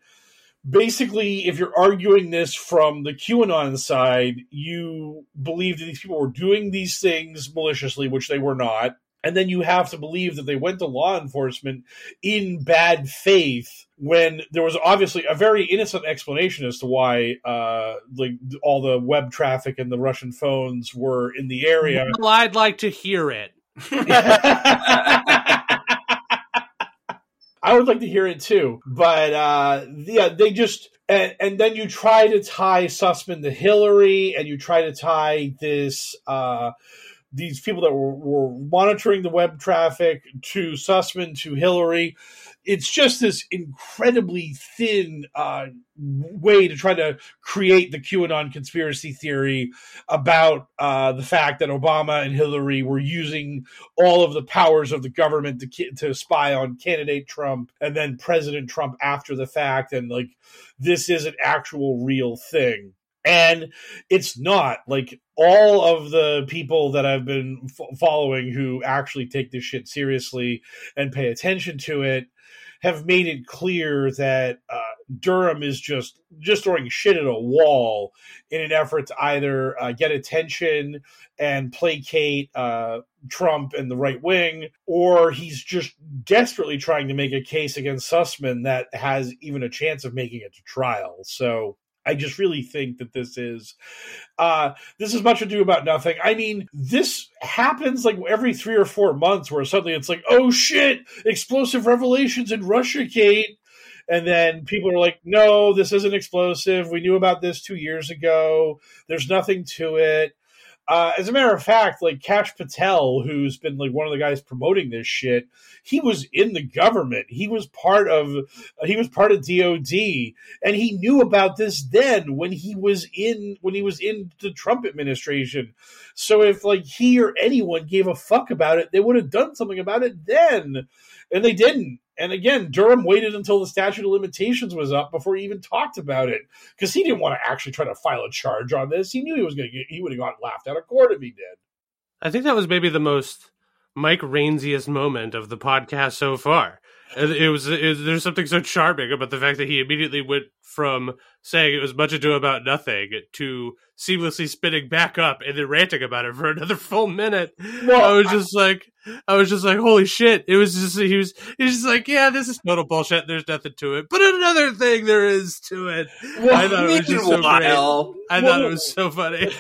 basically, if you're arguing this from the QAnon side, you believe that these people were doing these things maliciously, which they were not. And then you have to believe that they went to law enforcement in bad faith when there was obviously a very innocent explanation as to why uh, like all the web traffic and the Russian phones were in the area. Well, I'd like to hear it. I would like to hear it too. But uh, yeah, they just... And, and then you try to tie Sussmann to Hillary, and you try to tie this... Uh, These people that were, were monitoring the web traffic to Sussmann, to Hillary. It's just this incredibly thin uh, way to try to create the QAnon conspiracy theory about uh, the fact that Obama and Hillary were using all of the powers of the government to ki- to spy on candidate Trump and then President Trump after the fact. And like, this is an actual real thing. And it's not. Like, all of the people that I've been f- following who actually take this shit seriously and pay attention to it have made it clear that uh, Durham is just, just throwing shit at a wall in an effort to either uh, get attention and placate uh, Trump and the right wing, or he's just desperately trying to make a case against Sussmann that has even a chance of making it to trial. So... I just really think that this is, uh, this is much ado about nothing. I mean, this happens like every three or four months where suddenly it's like, oh shit, explosive revelations in Russiagate. And then people are like, no, this isn't explosive. We knew about this two years ago. There's nothing to it. Uh, as a matter of fact, like Kash Patel, who's been like one of the guys promoting this shit, he was in the government. He was part of, he was part of D O D, and he knew about this then when he was in when he was in the Trump administration. So if like he or anyone gave a fuck about it, they would have done something about it then, and they didn't. And again, Durham waited until the statute of limitations was up before he even talked about it, because he didn't want to actually try to file a charge on this. He knew he was going to get, he would have gotten laughed out of court if he did. I think that was maybe the most Mike Rainsiest moment of the podcast so far. It was, it was there's something so charming about the fact that he immediately went from saying it was much ado about nothing to seamlessly spinning back up and then ranting about it for another full minute. Well, I was I, just like, I was just like, holy shit! It was just he was he's just like, yeah, this is total bullshit. There's nothing to it, but another thing there is to it. Well, I thought it was just so great. I well, thought it was so funny.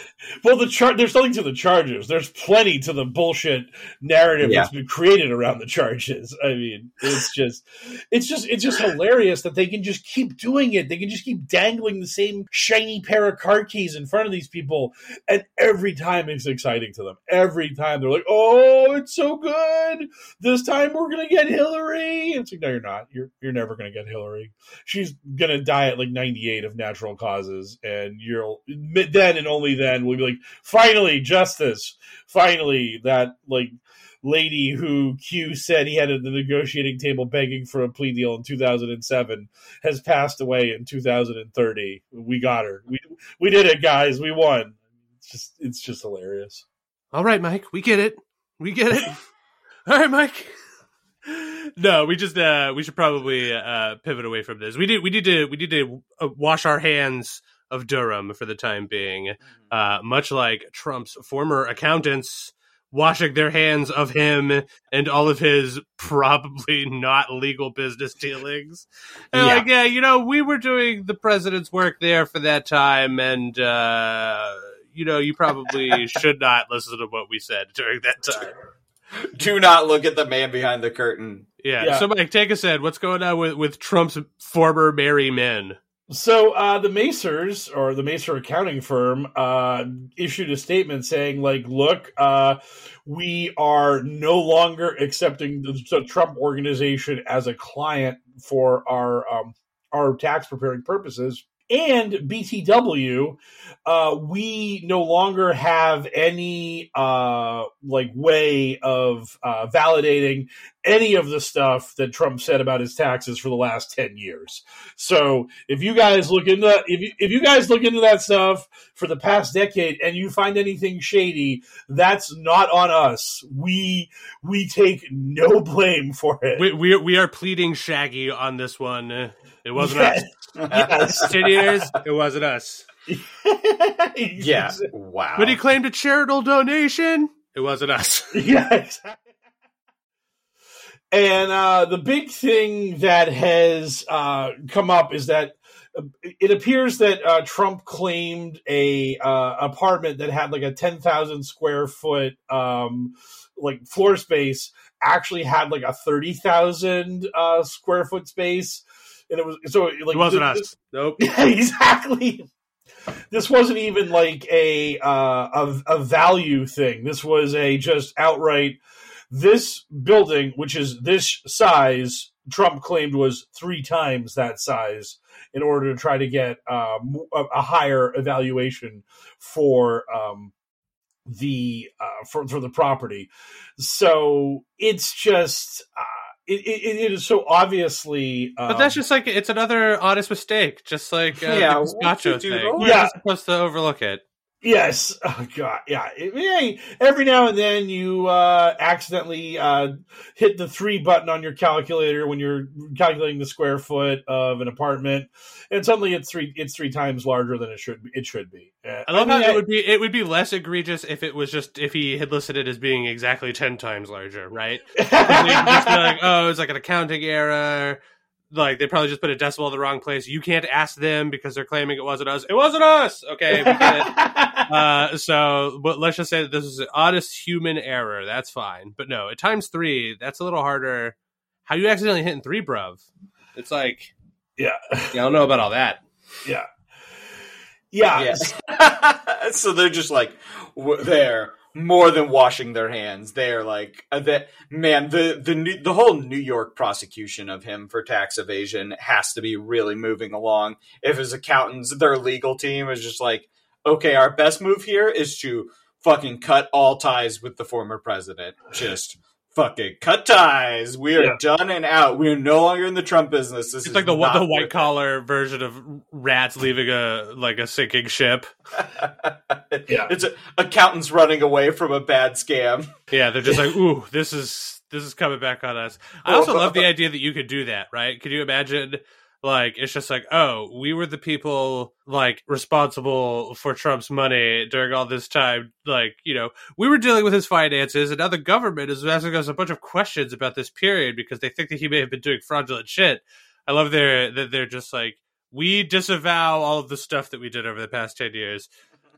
Well, the char- there's nothing to the charges. There's plenty to the bullshit narrative yeah. that's been created around the charges. I mean, it's just, it's just, it's just hilarious that they can just keep doing it. They can just keep dangling the same shiny pair of car keys in front of these people, and every time it's exciting to them. Every time they're like, "Oh, it's so good! This time we're gonna get Hillary." It's like, no, you're not. You're you're never gonna get Hillary. She's gonna die at like ninety-eight of natural causes, and you'll then and only then we'll be like, finally justice. Finally, that like lady who Q said he had at the negotiating table begging for a plea deal in two thousand seven has passed away in two thousand thirty. We got her. We we did it, guys. We won. It's just it's just hilarious. All right, Mike. We get it. We get it. All right, Mike. No, we just uh, we should probably uh, pivot away from this. We did. We need to. We need to wash our hands of Durham for the time being, uh, much like Trump's former accountants washing their hands of him and all of his probably not legal business dealings. And yeah. Like, yeah, you know, we were doing the president's work there for that time, and, uh, you know, you probably should not listen to what we said during that time. Do not look at the man behind the curtain. Yeah, yeah. So Mike, take us in. What's going on with, with Trump's former merry men? So uh, the Mazars, or the Mazar accounting firm, uh, issued a statement saying, like, look, uh, we are no longer accepting the Trump organization as a client for our um, our tax preparing purposes. And B T W, uh, we no longer have any uh, like way of uh, validating any of the stuff that Trump said about his taxes for the last ten years. So if you guys look into if you, if you guys look into that stuff for the past decade and you find anything shady, that's not on us. We we take no blame for it. We we, we are pleading Shaggy on this one. It wasn't yes. us. Yes. Ten years, it wasn't us. Yeah, wow. But he claimed a charitable donation. It wasn't us. Yeah, exactly. And uh, the big thing that has uh, come up is that it appears that uh, Trump claimed a uh, apartment that had like a ten thousand square foot um, like floor space actually had like a thirty thousand uh, square foot space. And it was so like it wasn't this, us. Nope. Yeah, exactly. This wasn't even like a, uh, a a value thing. This was a just outright. This building, which is this size, Trump claimed was three times that size in order to try to get um, a, a higher evaluation for um, the uh, for for the property. So it's just. Uh, It, it, it is so obviously, um, but that's just like it's another honest mistake, just like uh, yeah, the gotcha thing. Oh, yeah, supposed to overlook it. Yes, oh god, yeah. It, hey, every now and then you uh, accidentally uh, hit the three button on your calculator when you're calculating the square foot of an apartment, and suddenly it's three. It's three times larger than it should. It should be. Uh, I love I mean, how it would be. It would be less egregious if it was just if he had listed it as being exactly ten times larger, right? Just be like, oh, it's like an accounting error. Like, they probably just put a decimal in the wrong place. You can't ask them because they're claiming it wasn't us. It wasn't us! Okay, we get it. uh, so, but let's just say that this is an honest human error. That's fine. But no, at times three, that's a little harder. How you accidentally hitting three, bruv? It's like, yeah. yeah. I don't know about all that. Yeah. Yeah. yeah. So they're just like, there. More than washing their hands, they're like that. Man, the the new, the whole New York prosecution of him for tax evasion has to be really moving along. If his accountants, their legal team is just like, okay, our best move here is to fucking cut all ties with the former president. Just fucking cut ties. We are yeah. done and out. We are no longer in the Trump business. This it's is like the the white collar version of rats leaving a like a sinking ship. Yeah. It's a, accountants running away from a bad scam. Yeah, they're just like, ooh, this is this is coming back on us. I also love the idea that you could do that, right? Could you imagine, like, it's just like, oh, we were the people, like, responsible for Trump's money during all this time. Like, you know, we were dealing with his finances, and now the government is asking us a bunch of questions about this period because they think that he may have been doing fraudulent shit. I love their, that they're just like, we disavow all of the stuff that we did over the past ten years.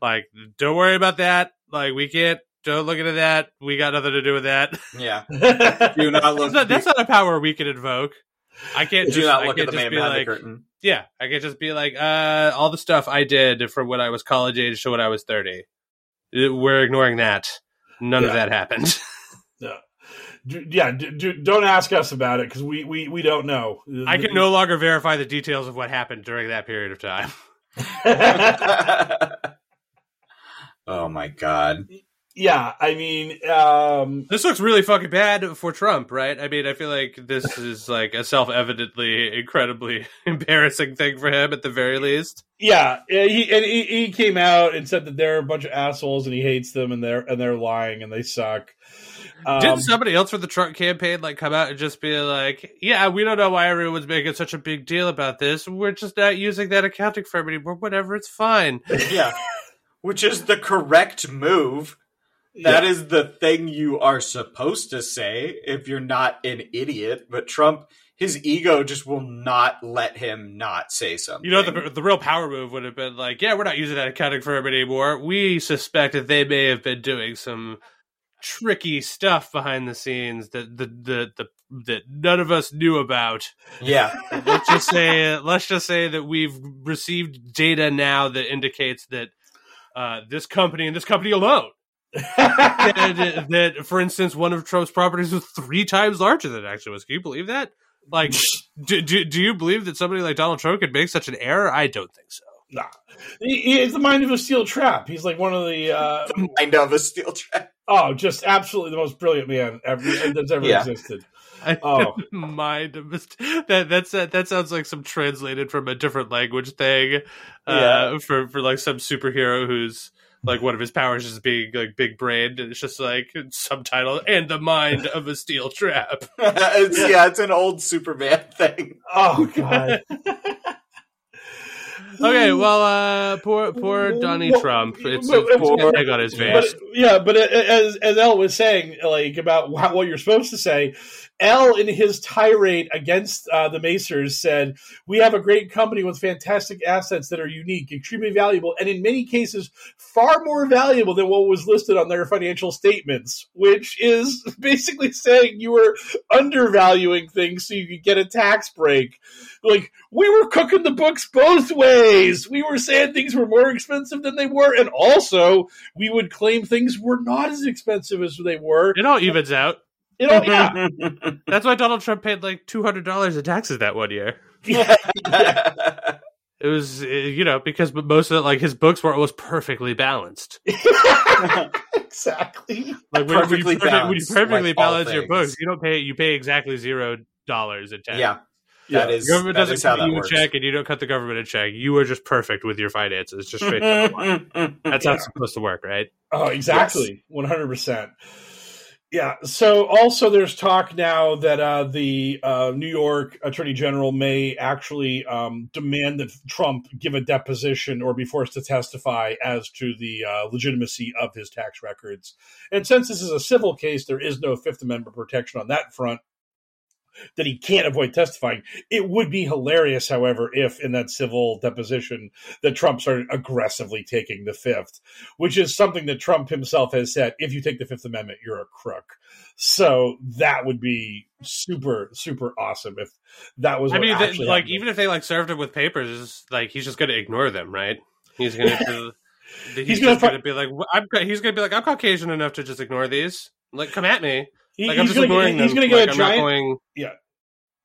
Like, don't worry about that. Like, we can't. Don't look into that. We got nothing to do with that. Yeah. Do not look. That's not, that's not a power we can invoke. I can't do just, not look I can't at the man behind like, the curtain. Yeah. I can't just be like, uh, all the stuff I did from when I was college age to when I was thirty. We're ignoring that. None yeah. of that happened. Yeah. Do, yeah. Do, don't ask us about it because we, we, we don't know. I can no longer verify the details of what happened during that period of time. Oh my god. Yeah, I mean, um, this looks really fucking bad for Trump, right? I mean, I feel like this is like a self-evidently incredibly embarrassing thing for him at the very least. Yeah, he and he, he came out and said that they're a bunch of assholes and he hates them and they're and they're lying and they suck. Um, Didn't somebody else for the Trump campaign like come out and just be like, yeah, we don't know why everyone's making such a big deal about this. We're just not using that accounting firm anymore. Whatever, it's fine. Yeah. Which is the correct move. That yeah. is the thing you are supposed to say if you're not an idiot. But Trump, his ego just will not let him not say something. You know, the, the real power move would have been like, yeah, we're not using that accounting firm anymore. We suspect that they may have been doing some tricky stuff behind the scenes that the the, the that none of us knew about. Yeah. let's just say let's just say that we've received data now that indicates that Uh, this company and this company alone. that, that, for instance, one of Trump's properties was three times larger than it actually was. Can you believe that? Like, do, do, do you believe that somebody like Donald Trump could make such an error? I don't think so. Nah. He, he, it's the mind of a steel trap. He's like one of the... Uh, the mind of a steel trap. Oh, just absolutely the most brilliant man ever, that's ever yeah. existed. Oh, mind of a st- that that's that, that sounds like some translated from a different language thing uh, yeah. for, for like some superhero who's like one of his powers is being like big brained, and it's just like subtitle and the mind of a steel trap. it's, yeah, it's an old Superman thing. Oh God. Okay, well, uh, poor poor Donnie well, Trump. It's but, a poor egg on his face. But, yeah, but as as El was saying, like about what you're supposed to say, El in his tirade against uh, the Mazars said, "We have a great company with fantastic assets that are unique, extremely valuable, and in many cases far more valuable than what was listed on their financial statements." Which is basically saying you were undervaluing things so you could get a tax break. Like we were cooking the books both ways. We were saying things were more expensive than they were, and also we would claim things were not as expensive as they were. It all evens out. It all, yeah. That's why Donald Trump paid like two hundred dollars in taxes that one year. Yeah. Yeah. It was, you know, because most of it, like his books were almost perfectly balanced. Exactly. Like when, perfectly when you, balanced, when you perfectly like balance your books, you don't pay you pay exactly zero dollars in taxes. Yeah. Yeah, that is, the government that doesn't cut you a check, and you don't cut the government a check. You are just perfect with your finances. Just straight down the line. That's yeah. how it's supposed to work, right? Oh, exactly. Yes. one hundred percent. Yeah. So also there's talk now that uh, the uh, New York Attorney General may actually um, demand that Trump give a deposition or be forced to testify as to the uh, legitimacy of his tax records. And since this is a civil case, there is no Fifth Amendment protection on that front. That he can't avoid testifying. It would be hilarious, however, if in that civil deposition that Trump started aggressively taking the Fifth, which is something that Trump himself has said, if you take the Fifth Amendment, you're a crook. So that would be super, super awesome if that was what I mean, that, like, happened. Even if they like served him with papers, like he's just going to ignore them, right? He's going to he's, he's going to be like, I'm, he's going to be like, I'm Caucasian enough to just ignore these. Like, come at me. He, like, I'm he's going to get like, a giant. Going... Yeah,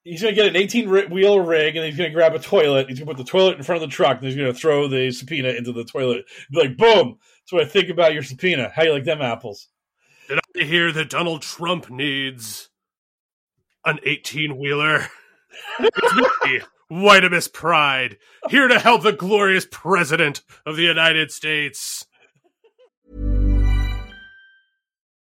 he's going to get an eighteen-wheel rig, and he's going to grab a toilet. He's going to put the toilet in front of the truck, and he's going to throw the subpoena into the toilet. Be like, boom! That's what I think about your subpoena. How you like them apples? Did I hear that Donald Trump needs an eighteen-wheeler? It's me, Whitemus Pride, here to help the glorious president of the United States.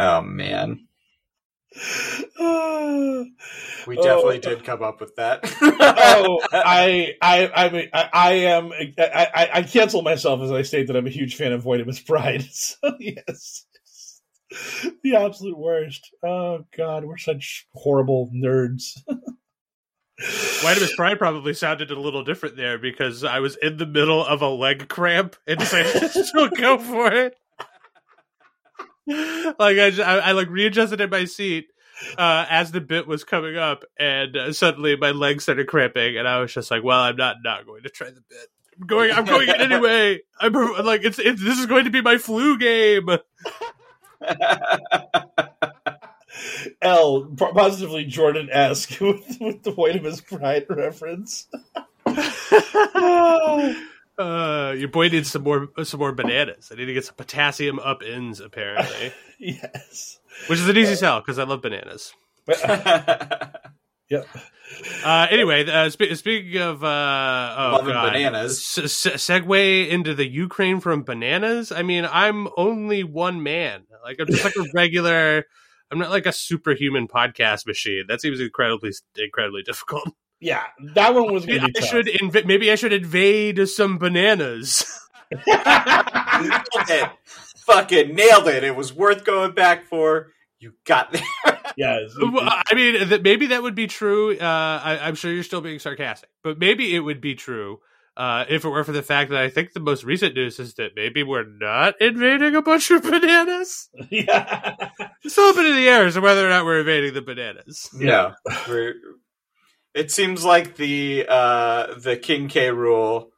Oh, man. We definitely oh. did come up with that. oh, I, I, I, mean, I, I am, I, I cancel myself as I state that I'm a huge fan of Voidamus Pride. So, yes. The absolute worst. Oh, God. We're such horrible nerds. Voidamus Pride probably sounded a little different there because I was in the middle of a leg cramp and decided to still go for it. Like I, just, I, I like readjusted in my seat uh, as the bit was coming up, and uh, suddenly my legs started cramping, and I was just like, "Well, I'm not not going to try the bit. I'm going, I'm going it anyway. I'm like, it's, it's this is going to be my flu game." L positively Jordan-esque with, with the Voidamus Pride reference. Uh, your boy needs some more some more bananas. I need to get some potassium up ends, apparently. Yes. Which is an easy sell, because I love bananas. Yep. Uh, anyway, uh, spe- speaking of uh, oh God, bananas, s- s- segue into the Ukraine from bananas. I mean, I'm only one man. Like, I'm just like a regular. I'm not like a superhuman podcast machine. That seems incredibly, incredibly difficult. Yeah, that one was going to be tough. I should inv- maybe I should invade some bananas. It. Fucking nailed it. It was worth going back for. You got there. Yes. I mean, th- maybe that would be true. Uh, I- I'm sure you're still being sarcastic, but maybe it would be true uh, if it were for the fact that I think the most recent news is that maybe we're not invading a bunch of bananas. Yeah. It's open in the air as to whether or not we're invading the bananas. Yeah. We're, it seems like the uh, the King K. rule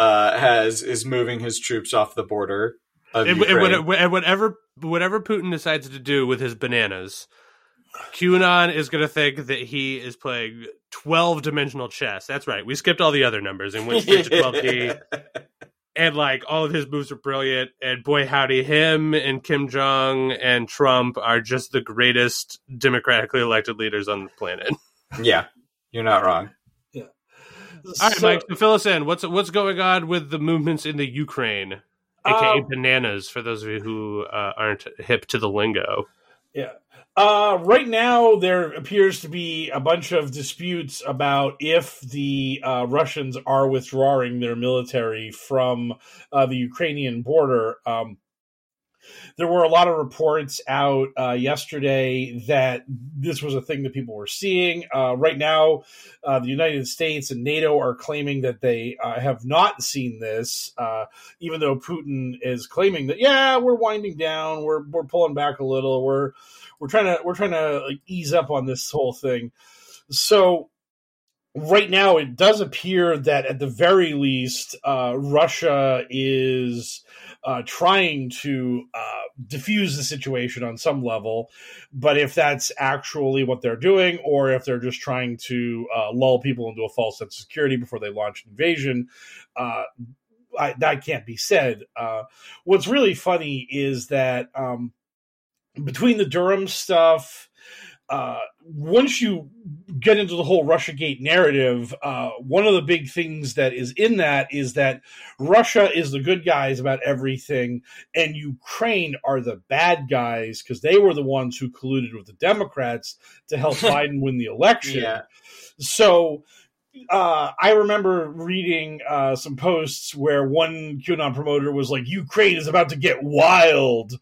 uh, has is moving his troops off the border. And, and, and whatever whatever Putin decides to do with his bananas, QAnon is going to think that he is playing twelve-dimensional chess. That's right. We skipped all the other numbers and went straight to twelve D. And, like, all of his moves are brilliant. And boy, howdy, him and Kim Jong and Trump are just the greatest democratically elected leaders on the planet. Yeah. You're not wrong. Yeah. All right, so, Mike, so fill us in. What's, what's going on with the movements in the Ukraine? A K A um, bananas, for those of you who uh, aren't hip to the lingo. Yeah. Uh, right now, there appears to be a bunch of disputes about if the uh, Russians are withdrawing their military from uh, the Ukrainian border. Um, there were a lot of reports out uh, yesterday that this was a thing that people were seeing. Uh, right now, uh, the United States and NATO are claiming that they uh, have not seen this, uh, even though Putin is claiming that, yeah, we're winding down, we're we're pulling back a little, we're we're trying to we're trying to like, ease up on this whole thing. So right now, it does appear that at the very least, uh, Russia is uh, trying to uh, defuse the situation on some level. But if that's actually what they're doing, or if they're just trying to uh, lull people into a false sense of security before they launch an invasion, uh, I, that can't be said. Uh, what's really funny is that um, between the Durham stuff, Uh, once you get into the whole Russiagate narrative, uh, one of the big things that is in that is that Russia is the good guys about everything, and Ukraine are the bad guys because they were the ones who colluded with the Democrats to help Biden win the election. Yeah. So uh, I remember reading uh, some posts where one QAnon promoter was like, Ukraine is about to get wild.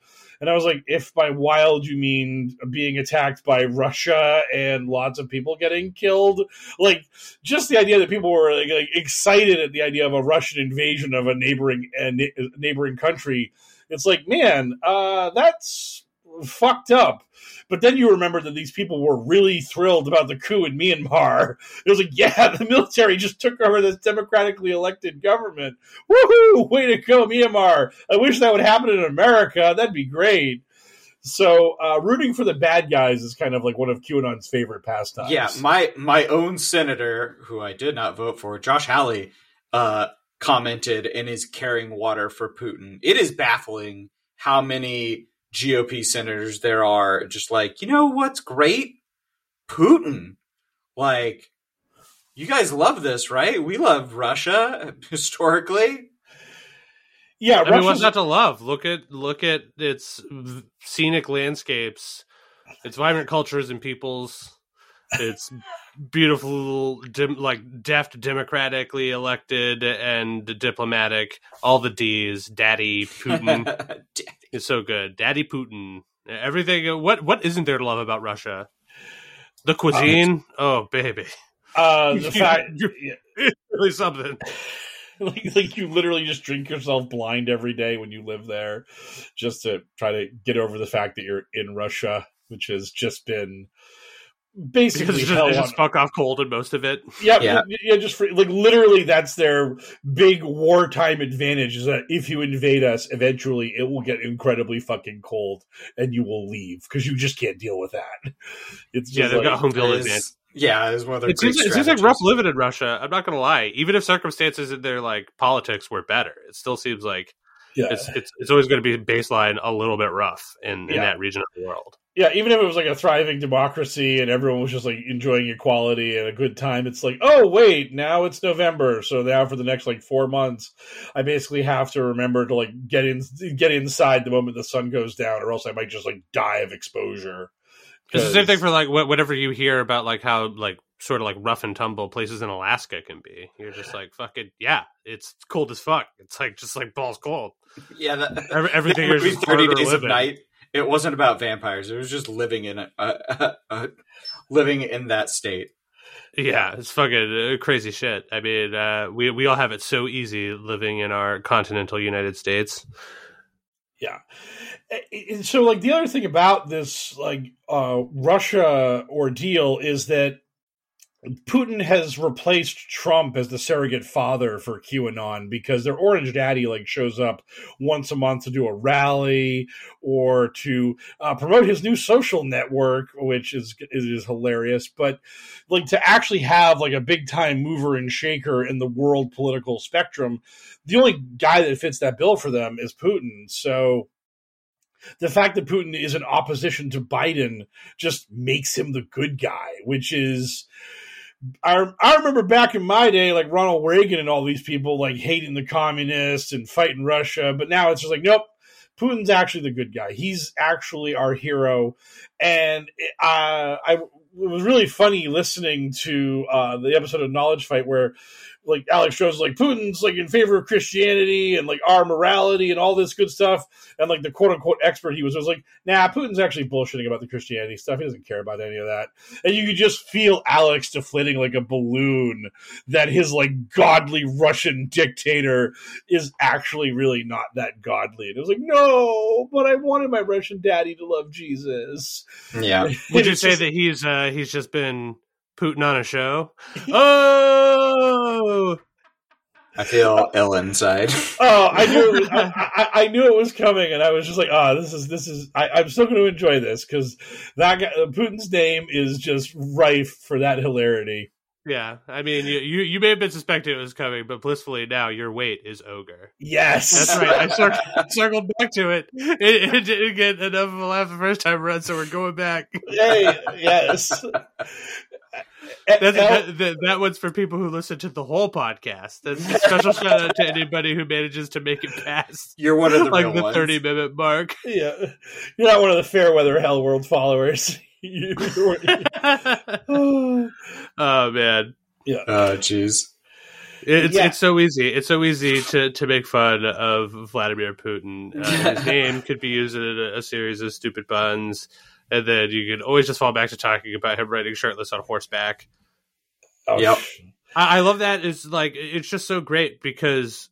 And I was like, if by wild you mean being attacked by Russia and lots of people getting killed, like just the idea that people were like, like excited at the idea of a Russian invasion of a neighboring a neighboring country. It's like, man, uh, that's fucked up. But then you remember that these people were really thrilled about the coup in Myanmar. It was like, yeah, the military just took over this democratically elected government. Woohoo! Way to go, Myanmar! I wish that would happen in America. That'd be great. So uh, rooting for the bad guys is kind of like one of QAnon's favorite pastimes. Yeah, my my own senator, who I did not vote for, Josh Hawley, uh, commented and is carrying water for Putin. It is baffling how many G O P senators there are just like, you know what's great? Putin. Like, you guys love this, right? We love Russia historically. Yeah, I Russia's- mean, what's not to love? Look at look at its scenic landscapes, its vibrant cultures and peoples, its beautiful, dim, like deft, democratically elected and diplomatic. All the D's, Daddy Putin. It's so good. Daddy Putin. Everything. What What isn't there to love about Russia? The cuisine? Uh, oh, baby. Uh, the fact... It's really something. Like, like you literally just drink yourself blind every day when you live there just to try to get over the fact that you're in Russia, which has just been basically just, hell just fuck off cold in most of it. Yeah, yeah. yeah just for, like literally, that's their big wartime advantage: is that if you invade us, eventually it will get incredibly fucking cold, and you will leave because you just can't deal with that. It's just yeah, they've like, got home field advantage. Yeah, it's one of their it great seems, strategies. It seems like rough living in Russia. I'm not going to lie. Even if circumstances in their like politics were better, it still seems like yeah. it's, it's it's always going to be baseline a little bit rough in, yeah. in that region of the world. Yeah, even if it was like a thriving democracy and everyone was just like enjoying equality and a good time, it's like, oh, wait, now it's November. So now for the next like four months, I basically have to remember to like get in, get inside the moment the sun goes down, or else I might just like die of exposure. It's the same thing for like whatever you hear about like how like sort of like rough and tumble places in Alaska can be. You're just like, fuck it. Yeah, it's cold as fuck. It's like just like balls cold. Yeah, that, Every, everything that is thirty days of night. It wasn't about vampires. It was just living in a, a, a, a living in that state. Yeah, it's fucking crazy shit. I mean, uh, we we all have it so easy living in our continental United States. Yeah. And so, like, the other thing about this, like, uh, Russia ordeal is that Putin has replaced Trump as the surrogate father for QAnon, because their orange daddy like shows up once a month to do a rally or to uh, promote his new social network, which is is hilarious. But like to actually have like a big time mover and shaker in the world political spectrum, the only guy that fits that bill for them is Putin. So the fact that Putin is in opposition to Biden just makes him the good guy, which is. I I remember back in my day, like Ronald Reagan and all these people like hating the communists and fighting Russia. But now it's just like, nope, Putin's actually the good guy. He's actually our hero. And uh, I, it was really funny listening to uh, the episode of Knowledge Fight where like Alex shows like Putin's like in favor of Christianity and like our morality and all this good stuff. And like the quote unquote expert he was, was like, nah, Putin's actually bullshitting about the Christianity stuff. He doesn't care about any of that. And you could just feel Alex deflating like a balloon that his like godly Russian dictator is actually really not that godly. And it was like, no, but I wanted my Russian daddy to love Jesus. Yeah. Would you say just, that he's, uh, he's just been Putin on a show? Oh, I feel ill inside. Oh, I knew, it was, I, I, I knew it was coming, and I was just like, "Oh, this is this is." I, I'm still going to enjoy this because that guy, Putin's name is just rife for that hilarity. Yeah, I mean, you, you you may have been suspecting it was coming, but blissfully now your weight is ogre. Yes, that's right. I circled, circled back to it. it. It didn't get enough of a laugh the first time around, so we're going back. Yay! Yes. That's, that, that, that one's for people who listen to the whole podcast. That's a special shout out to anybody who manages to make it past. You're one of the like the thirty ones. Minute mark. Yeah, you're not one of the fair weather hell world followers. you, you, you. Oh man, yeah. Oh jeez, it's yeah. it's so easy. It's so easy to, to make fun of Vladimir Putin. Uh, his name could be used in a, a series of stupid puns. And then you can always just fall back to talking about him riding shirtless on horseback. Oh, yep. I, I love that. It's like, it's just so great because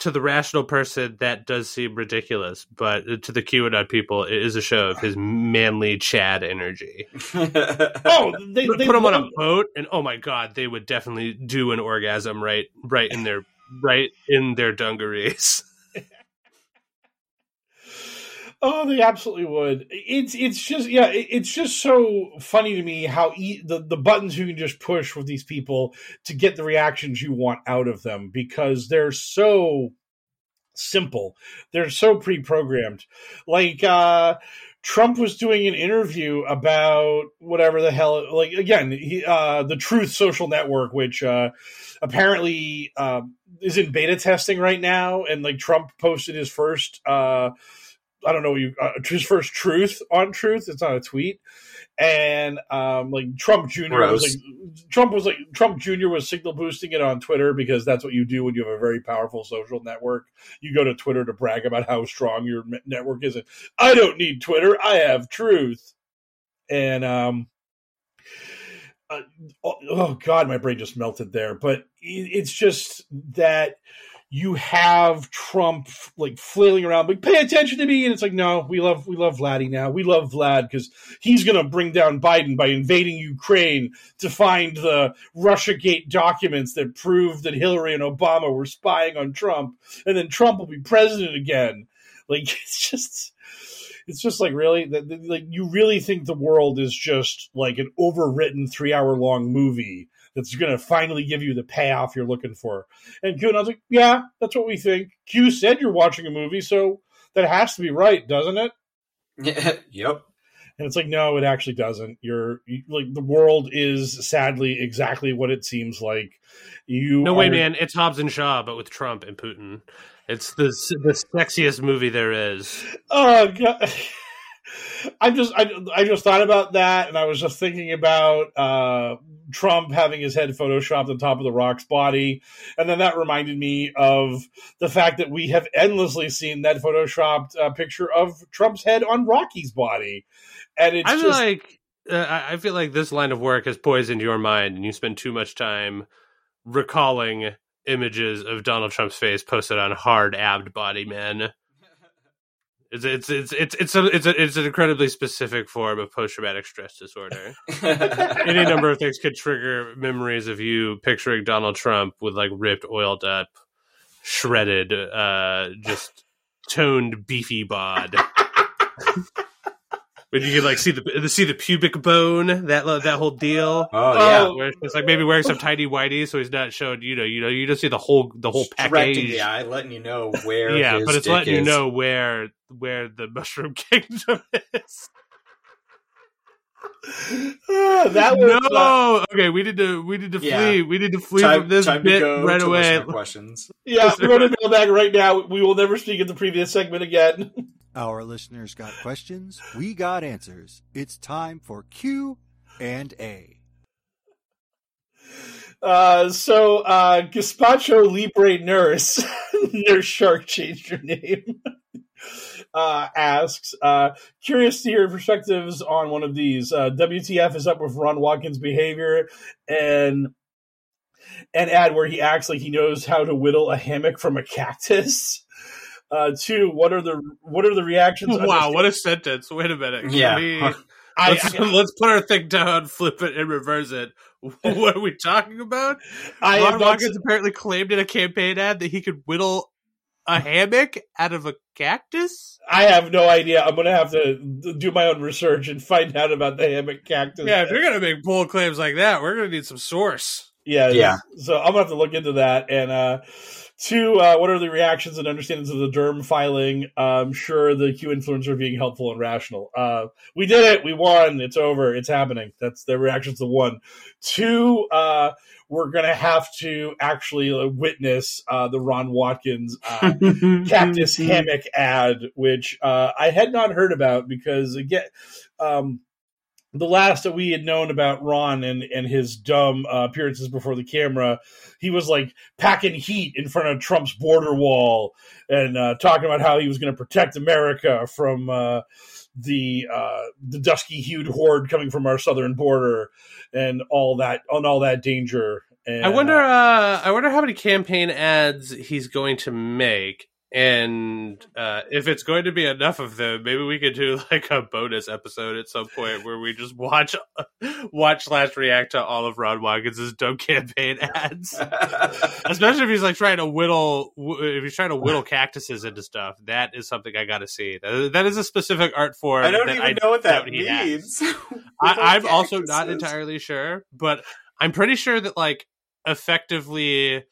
to the rational person, that does seem ridiculous. But to the QAnon people, it is a show of his manly Chad energy. oh, they, Put, they put him on a boat, and oh my God, they would definitely do an orgasm right, right in their, right in their dungarees. Oh, they absolutely would. It's it's just yeah, it's just so funny to me how e- the the buttons you can just push with these people to get the reactions you want out of them, because they're so simple. They're so pre-programmed. Like uh, Trump was doing an interview about whatever the hell. Like again, he, uh, the Truth Social Network, which uh, apparently uh, is in beta testing right now, and like Trump posted his first. Uh, I don't know, you, uh, his first truth on Truth. It's not a tweet. And um, like Trump Junior Gross. was like, Trump was like, Trump Junior was signal boosting it on Twitter, because that's what you do when you have a very powerful social network. You go to Twitter to brag about how strong your network is. And, I don't need Twitter. I have Truth. And, um, uh, oh, oh God, my brain just melted there, but it, it's just that, you have Trump like flailing around, like pay attention to me, and it's like, no, we love we love Vladdy now. We love Vlad because he's going to bring down Biden by invading Ukraine to find the Russiagate documents that prove that Hillary and Obama were spying on Trump, and then Trump will be president again. Like it's just it's just like, really, the, the, like you really think the world is just like an overwritten three hour long movie that's going to finally give you the payoff you're looking for. And QAnon's like, yeah, that's what we think. Q said you're watching a movie, so that has to be right, doesn't it? Yep. And it's like, no, it actually doesn't. You're you, like, the world is sadly exactly what it seems like. You no are... way, man. It's Hobbs and Shaw, but with Trump and Putin. It's the the sexiest movie there is. Oh God. I just I, I just thought about that, and I was just thinking about uh, Trump having his head photoshopped on top of The Rock's body, and then that reminded me of the fact that we have endlessly seen that photoshopped uh, picture of Trump's head on Rocky's body, and it's I feel just like uh, I feel like this line of work has poisoned your mind, and you spend too much time recalling images of Donald Trump's face posted on hard-abbed body men. It's it's it's it's it's a, it's, a, it's an incredibly specific form of post-traumatic stress disorder. Any number of things could trigger memories of you picturing Donald Trump with like ripped, oiled up, shredded, uh, just toned, beefy bod. When you can like see the see the pubic bone, that that whole deal. Oh yeah, where it's like maybe wearing some tidy whitey, so he's not showing. You know, you know, you just see the whole the whole package. Yeah, I letting you know where. Yeah, his but it's dick letting is. You know where. Where the Mushroom Kingdom is. Oh, that was no. Uh, okay, we need to we need to yeah. flee. We need to flee time, from this bit right away. Questions. Yeah, we're going to go back right now. We will never speak in the previous segment again. Our listeners got questions. We got answers. It's time for Q and A. Uh, so, uh, Gazpacho Libre Nurse, Nurse Shark changed your name. Uh, asks, uh, curious to hear perspectives on one of these. Uh, W T F is up with Ron Watkins' behavior and an ad where he acts like he knows how to whittle a hammock from a cactus. Uh, two, what are the what are the reactions? Wow, what a sentence! Wait a minute. Can yeah, we, I, let's, I, let's put our thing down, flip it, and reverse it. What are we talking about? I Ron Watkins apparently claimed in a campaign ad that he could whittle a hammock out of a cactus? I have no idea. I'm going to have to do my own research and find out about the hammock cactus. Yeah, if you're going to make bold claims like that, we're going to need some source. Yeah. yeah. So I'm going to have to look into that. And uh, two, uh, what are the reactions and understandings of the Durham filing? I'm sure the Q influencers are being helpful and rational. Uh, we did it. We won. It's over. It's happening. That's their reactions to one. Two, uh, we're going to have to actually witness uh, the Ron Watkins uh, cactus hammock ad, which uh, I had not heard about because, again, um, the last that we had known about Ron and, and his dumb uh, appearances before the camera, he was like packing heat in front of Trump's border wall and uh, talking about how he was going to protect America from uh, the uh, the dusky-hued horde coming from our southern border and all that on all that danger. And I wonder. Uh, I wonder how many campaign ads he's going to make, and uh, if it's going to be enough of them, maybe we could do like a bonus episode at some point where we just watch, watch slash react to all of Ron Watkins' dumb campaign ads. Especially if he's like trying to whittle, if he's trying to whittle cactuses into stuff. That is something I got to see. That is a specific art form. I don't that even I know what that means. I, I'm also not entirely sure, but I'm pretty sure that like effectively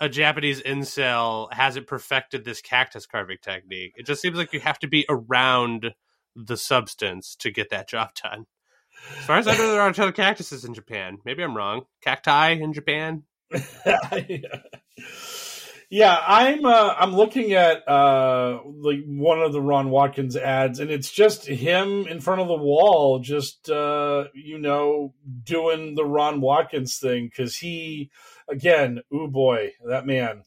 a Japanese incel hasn't perfected this cactus carving technique. It just seems like you have to be around the substance to get that job done. As far as I know, there are a ton of cactuses in Japan. Maybe I'm wrong. Cacti in Japan? yeah. yeah, I'm uh, I'm looking at uh, like one of the Ron Watkins ads, and it's just him in front of the wall, just, uh, you know, doing the Ron Watkins thing, because he... Again, ooh boy, that man.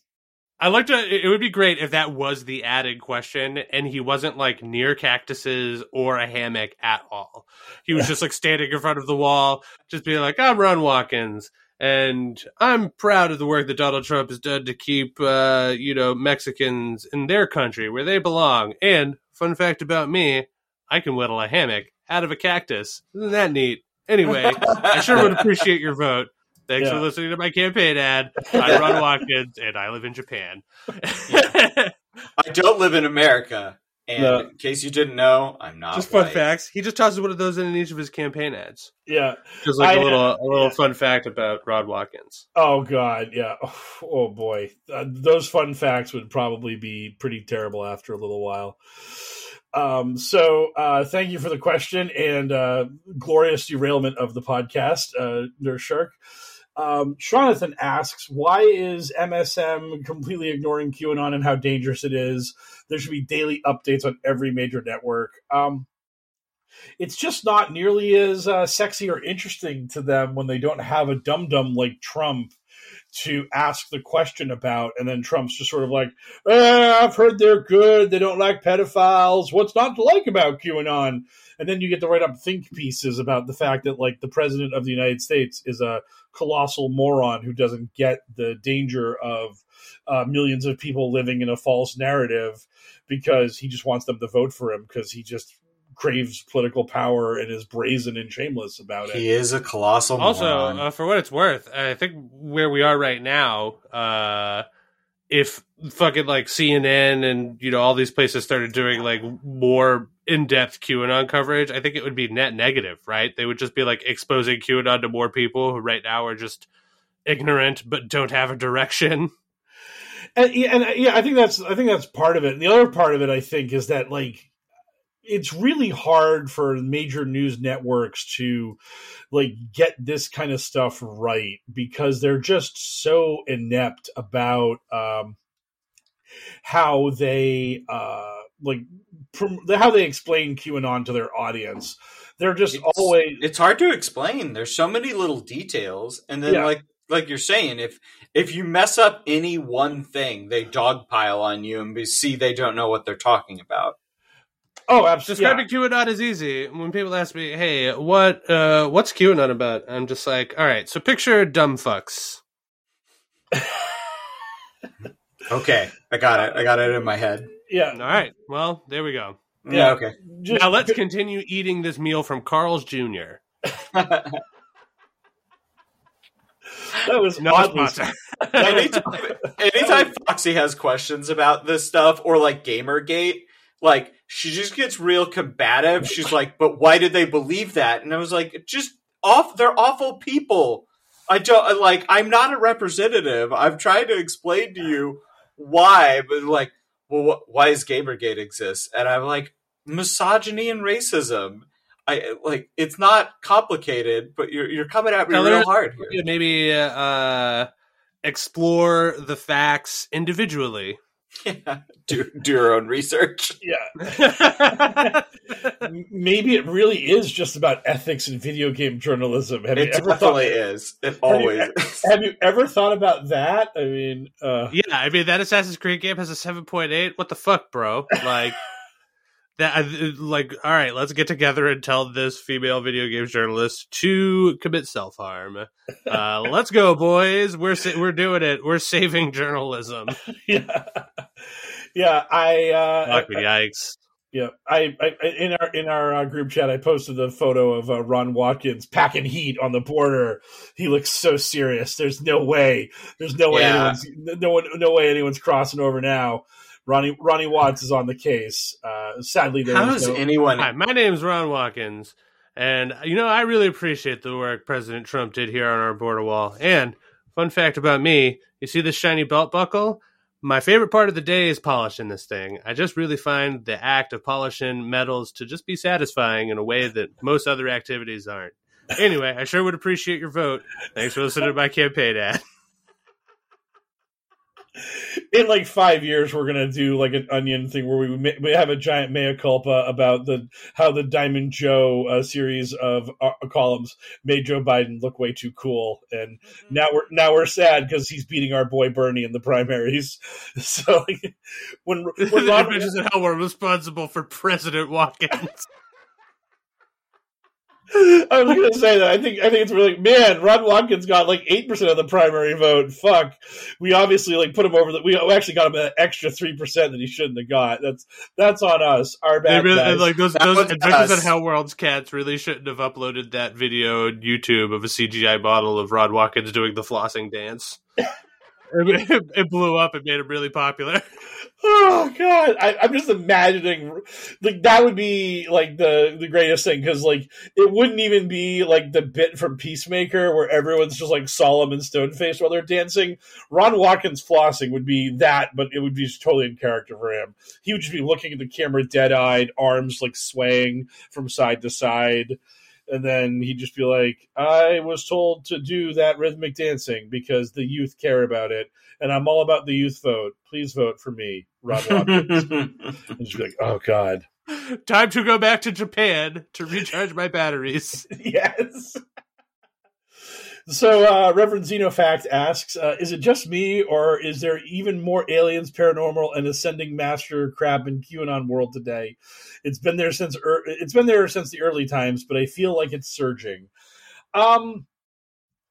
I like to. It would be great if that was the added question, and he wasn't like near cactuses or a hammock at all. He was just like standing in front of the wall, just being like, "I'm Ron Watkins, and I'm proud of the work that Donald Trump has done to keep, uh, you know, Mexicans in their country where they belong." And fun fact about me, I can whittle a hammock out of a cactus. Isn't that neat? Anyway, I sure would appreciate your vote. Thanks yeah. for listening to my campaign ad. I'm Ron Watkins, and I live in Japan. Yeah. I don't live in America. And no. in case you didn't know, I'm not just fun white. Facts. He just tosses one of those in each of his campaign ads. Yeah, just like I, a little uh, a little yeah. fun fact about Ron Watkins. Oh God, yeah. Oh, oh boy, uh, those fun facts would probably be pretty terrible after a little while. Um, so uh, thank you for the question and uh, glorious derailment of the podcast, uh, Nurse Shark. Um, Shonathan asks, why is M S M completely ignoring QAnon and how dangerous it is? There should be daily updates on every major network. Um, it's just not nearly as uh, sexy or interesting to them when they don't have a dum-dum like Trump to ask the question about. And then Trump's just sort of like, eh, I've heard they're good. They don't like pedophiles. What's not to like about QAnon? And then you get to write up think pieces about the fact that, like, the president of the United States is a colossal moron who doesn't get the danger of uh, millions of people living in a false narrative because he just wants them to vote for him because he just craves political power and is brazen and shameless about it. He is a colossal also, moron. Also, uh, for what it's worth, I think where we are right now, uh, if fucking, like, C N N and, you know, all these places started doing, like, more in-depth QAnon coverage, I think it would be net negative, right? They would just be like exposing QAnon to more people who right now are just ignorant but don't have a direction. And, and yeah, I think that's I think that's part of it. And the other part of it, I think, is that, like, it's really hard for major news networks to, like, get this kind of stuff right because they're just so inept about um, how they uh, like. How they explain QAnon to their audience. They're just it's, always... It's hard to explain. There's so many little details. And then, yeah. like like you're saying, if if you mess up any one thing, they dogpile on you and see they don't know what they're talking about. Oh, absolutely. Describing yeah. QAnon is easy. When people ask me, hey, what uh, what's QAnon about? I'm just like, all right, so picture dumb fucks. Okay, I got it. I got it in my head. Yeah. All right. Well, there we go. Yeah. Okay. Just, now let's continue eating this meal from Carl's Junior That was not awesome. anytime, anytime Foxy has questions about this stuff or like Gamergate, like she just gets real combative. She's like, "But why did they believe that?" And I was like, "Just off. They're awful people. I don't like. I'm not a representative. I'm trying to explain to you why, but like." Well, wh- why is Gamergate exists? And I'm like, misogyny and racism. I like it's not complicated, but you're you're coming at me now real hard here. Maybe uh, explore the facts individually. Yeah, do do your own research. Yeah, maybe it really is just about ethics in video game journalism. Have it definitely thought, is. It always. Have you, is. Have you ever thought about that? I mean, uh... yeah. I mean, that Assassin's Creed game has a seven point eight. What the fuck, bro? Like that. Like, all right, let's get together and tell this female video game journalist to commit self harm. Uh, let's go, boys. We're we're doing it. We're saving journalism. Yeah. Yeah, I. Uh, Fuck, yikes! Yeah, I, I in our in our uh, group chat, I posted the photo of uh, Ron Watkins packing heat on the border. He looks so serious. There's no way. There's no way. Yeah. Anyone's, no one. No way. Anyone's crossing over now. Ronnie Ronnie Watts is on the case. Uh, sadly, there how is no- anyone? Hi, my name's Ron Watkins, and you know I really appreciate the work President Trump did here on our border wall. And fun fact about me: you see this shiny belt buckle. My favorite part of the day is polishing this thing. I just really find the act of polishing metals to just be satisfying in a way that most other activities aren't. Anyway, I sure would appreciate your vote. Thanks for listening to my campaign ad. In like five years, we're going to do like an Onion thing where we we have a giant mea culpa about the how the Diamond Joe uh, series of uh, columns made Joe Biden look way too cool. And mm-hmm. now we're now we're sad because he's beating our boy Bernie in the primaries. So like, when, when Ron mentions how we're responsible for President Watkins. I was going to say that. I think I think it's really, man, Ron Watkins got like eight percent of the primary vote. Fuck. We obviously like put him over. The, we actually got him an extra three percent that he shouldn't have got. That's that's on us. Our bad really, guys. Like those, those Adventures in Hellworld's cats really shouldn't have uploaded that video on YouTube of a C G I model of Ron Watkins doing the flossing dance. It, it blew up and made it really popular. Oh God, I, I'm just imagining like that would be like the, the greatest thing, because like it wouldn't even be like the bit from Peacemaker where everyone's just like solemn and stone faced while they're dancing. Ron Watkins flossing would be that, but it would be just totally in character for him. He would just be looking at the camera dead eyed, arms like swaying from side to side. And then he'd just be like, I was told to do that rhythmic dancing because the youth care about it. And I'm all about the youth vote. Please vote for me, Ron Watkins. And just be like, oh, God. Time to go back to Japan to recharge my batteries. Yes. So uh, Reverend Xenofact asks, uh, is it just me, or is there even more aliens, paranormal, and ascending master crap in QAnon world today? It's been there since er- it's been there since the early times, but I feel like it's surging. Um,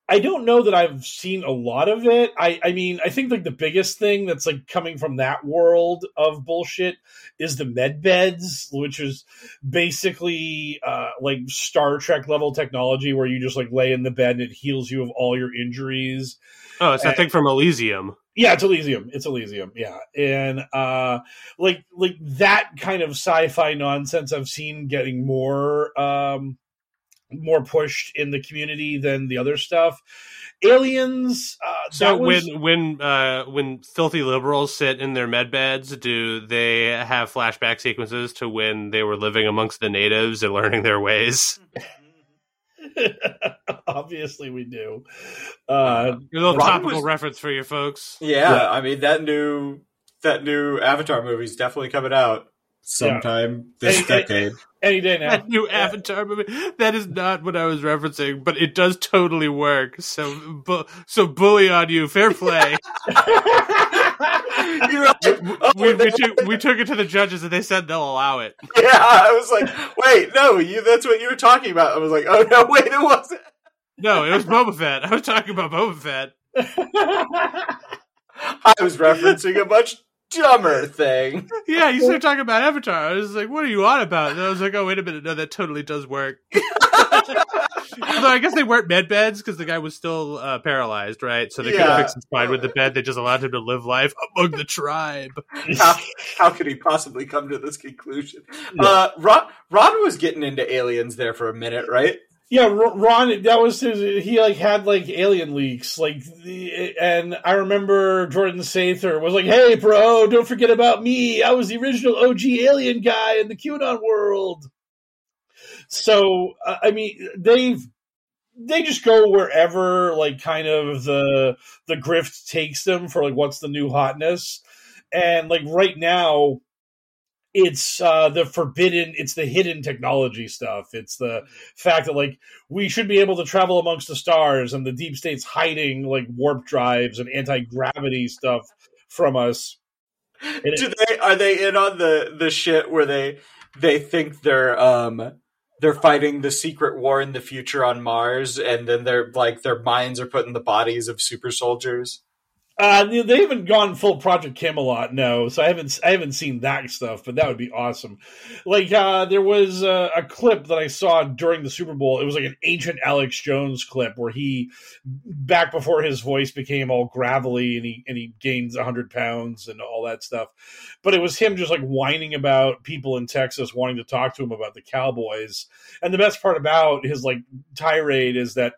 I don't know that I've seen a lot of it. I, I mean, I think like the biggest thing that's like coming from that world of bullshit is the med beds, which is basically uh, like Star Trek level technology where you just like lay in the bed and it heals you of all your injuries. Oh, it's that and, thing from Elysium. Yeah, it's Elysium. It's Elysium. Yeah. And uh, like, like that kind of sci-fi nonsense I've seen getting more, um, more pushed in the community than the other stuff. Aliens. Uh, so was... when when uh, when filthy liberals sit in their med beds, do they have flashback sequences to when they were living amongst the natives and learning their ways? Obviously, we do. Uh, a little topical was... reference for you folks. Yeah, yeah, I mean that new that new Avatar movie is definitely coming out sometime yeah. this any, decade. Any day now. That new yeah. Avatar movie. That is not what I was referencing, but it does totally work. So, bu- so bully on you. Fair play. You're like, oh, we, we, took, we took it to the judges, and they said they'll allow it. Yeah, I was like, wait, no, you. That's what you were talking about. I was like, oh no, wait, it wasn't. No, it was Boba Fett. I was talking about Boba Fett. I was referencing a bunch. Dumber thing. Yeah, you started talking about Avatar. I was like, what are you on about? And I was like, oh, wait a minute. No, that totally does work. Although I guess they weren't med beds because the guy was still uh, paralyzed, right? So they yeah. couldn't fix his spine with the bed. They just allowed him to live life among the tribe. How, how could he possibly come to this conclusion? Yeah. Uh, Ron, Ron was getting into aliens there for a minute, right? Yeah, Ron, that was his, he like had like alien leaks, like, the, and I remember Jordan Sather was like, "Hey, bro, don't forget about me. I was the original O G alien guy in the QAnon world." So uh, I mean, they've they just go wherever like kind of the the grift takes them for like what's the new hotness, and like right now. It's uh, the forbidden, it's the hidden technology stuff. It's the fact that, like, we should be able to travel amongst the stars and the deep state's hiding, like, warp drives and anti-gravity stuff from us. And Do it- they, are they in on the, the shit where they they think they're um they're fighting the secret war in the future on Mars, and then they're, like, their minds are put in the bodies of super soldiers? Uh, they haven't gone full Project Camelot, no. So I haven't, I haven't seen that stuff, but that would be awesome. Like, uh, there was a, a clip that I saw during the Super Bowl. It was like an ancient Alex Jones clip where he, back before his voice became all gravelly and he, and he gains a hundred pounds and all that stuff. But it was him just like whining about people in Texas wanting to talk to him about the Cowboys. And the best part about his like tirade is that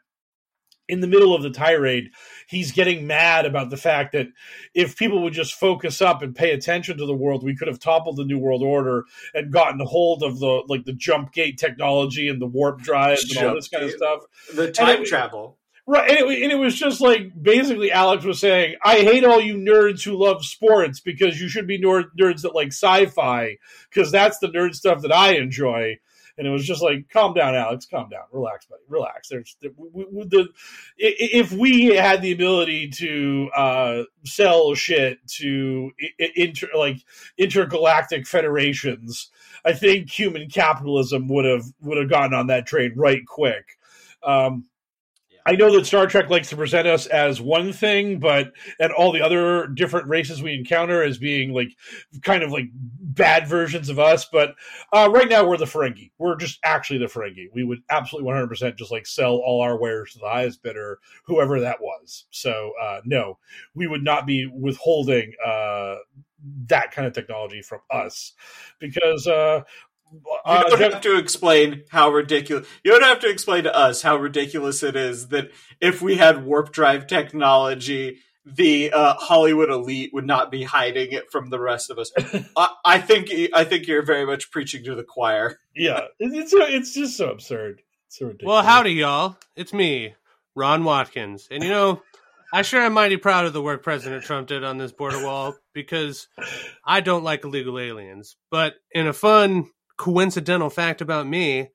in the middle of the tirade, he's getting mad about the fact that if people would just focus up and pay attention to the world, we could have toppled the New World Order and gotten hold of the like the jump gate technology and the warp drives and jump all this kind of stuff. The time it, travel. Right. And it, and it was just like basically Alex was saying, I hate all you nerds who love sports because you should be nerd, nerds that like sci-fi because that's the nerd stuff that I enjoy. And it was just like, calm down, Alex, calm down, relax, buddy, relax. There's we, we, the if we had the ability to uh, sell shit to inter, like intergalactic federations, I think human capitalism would have would have gotten on that train right quick. Um, yeah. I know that Star Trek likes to present us as one thing, but and all the other different races we encounter as being like kind of like bad versions of us. But uh, right now we're the Ferengi. We're just actually the Ferengi. We would absolutely one hundred percent just like sell all our wares to the highest bidder, whoever that was. So uh, no, we would not be withholding uh, that kind of technology from us because uh, – You don't have to explain how ridiculous. You don't have to explain to us how ridiculous it is that if we had warp drive technology, the uh, Hollywood elite would not be hiding it from the rest of us. I, I think. I think you're very much preaching to the choir. Yeah, it's it's just so absurd. It's so ridiculous. Well, howdy, y'all. It's me, Ron Watkins, and you know. I sure am mighty proud of the work President Trump did on this border wall because I don't like illegal aliens. But in a fun, coincidental fact about me,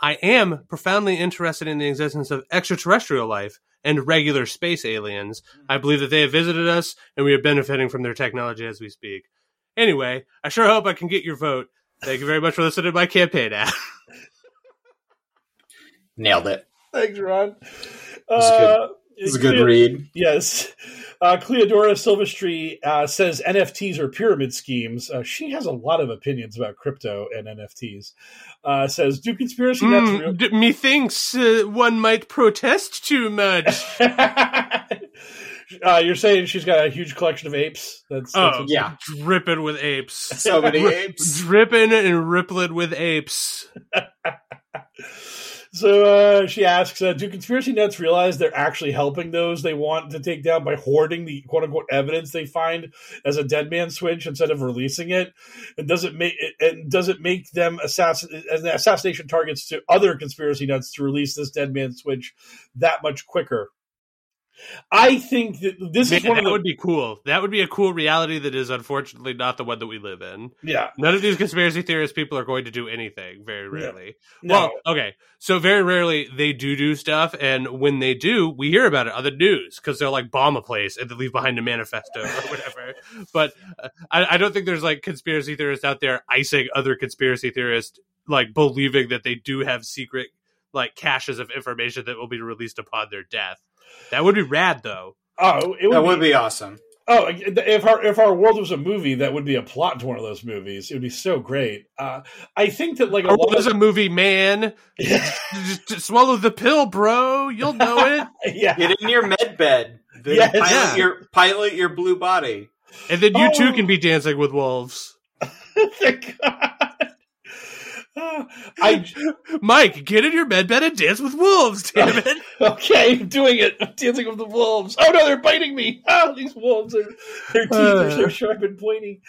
I am profoundly interested in the existence of extraterrestrial life and regular space aliens. I believe that they have visited us and we are benefiting from their technology as we speak. Anyway, I sure hope I can get your vote. Thank you very much for listening to my campaign ad. Nailed it. Thanks, Ron. Uh, It's a good Cleo- read. Yes. Uh, Cleodora Silvestri uh, says N F Ts are pyramid schemes. Uh, she has a lot of opinions about crypto and N F Ts. Uh, says, do conspiracy mm, nuts real? D- methinks uh, one might protest too much. Uh, you're saying she's got a huge collection of apes? That's, that's oh, yeah. Dripping with apes. So many apes. Dripping and rippling with apes. So uh, she asks, uh, do conspiracy nuts realize they're actually helping those they want to take down by hoarding the quote-unquote evidence they find as a dead man switch instead of releasing it? And does it make and does it make them assassin- assassination targets to other conspiracy nuts to release this dead man switch that much quicker? I think that this Man, is one that of the, would be cool. That would be a cool reality that is unfortunately not the one that we live in. Yeah. None of these conspiracy theorist people are going to do anything, very rarely. No. Well, okay. So very rarely they do do stuff, and when they do, we hear about it on the news because they'll like bomb a place and they leave behind a manifesto or whatever. But uh, I, I don't think there's like conspiracy theorists out there icing other conspiracy theorists, like believing that they do have secret like caches of information that will be released upon their death. That would be rad, though. Oh, it would that would be, be awesome. Oh, if our if our world was a movie, that would be a plot to one of those movies. It would be so great. Uh, I think that like our a world is of... a movie, man. Yeah. just, just swallow the pill, bro. You'll know it. Yeah. Get in your med bed. Then yes. pilot yeah. your pilot your blue body, and then you oh. too can be dancing with wolves. Thank God. I, Mike, get in your med bed and dance with wolves, damn it. Okay, I'm doing it. I'm dancing with the wolves. Oh, no, they're biting me. Oh, these wolves, are, their teeth uh, are so sharp and pointy.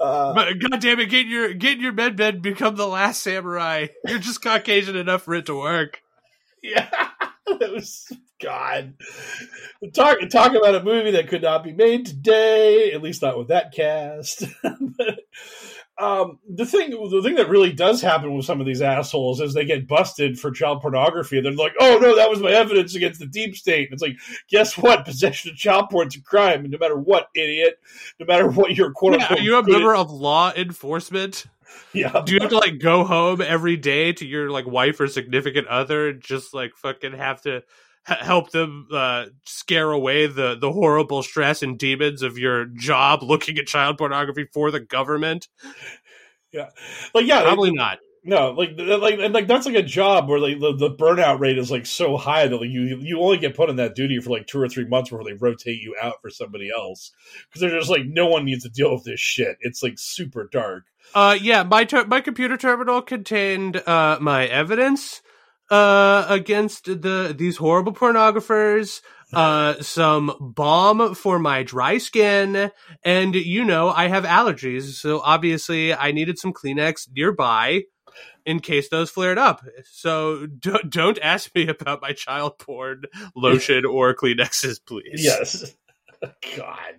Uh, but God damn it, get in your, get in your med bed and become the last samurai. You're just Caucasian enough for it to work. Yeah, that was... God. Talk, talk about a movie that could not be made today, at least not with that cast. But, um, the thing the thing that really does happen with some of these assholes is they get busted for child pornography. They're like, oh, no, that was my evidence against the deep state. And it's like, guess what? Possession of child porn is a crime. And no matter what, idiot, no matter what your quote-unquote... Yeah, are you a member of law enforcement? Yeah. Do you have to like go home every day to your like wife or significant other and just like fucking have to... help them uh, scare away the, the horrible stress and demons of your job looking at child pornography for the government? Yeah. Like, yeah. Probably like, not. No, like, like, and like, that's like a job where like the, the burnout rate is like so high that like you, you only get put on that duty for like two or three months before they rotate you out for somebody else. Cause they're just like, no one needs to deal with this shit. It's like super dark. Uh, yeah. My, ter- my computer terminal contained uh, my evidence. Uh, against the these horrible pornographers, uh, some balm for my dry skin, and you know I have allergies, so obviously I needed some Kleenex nearby in case those flared up. So d- don't ask me about my child porn lotion or Kleenexes, please. Yes, God,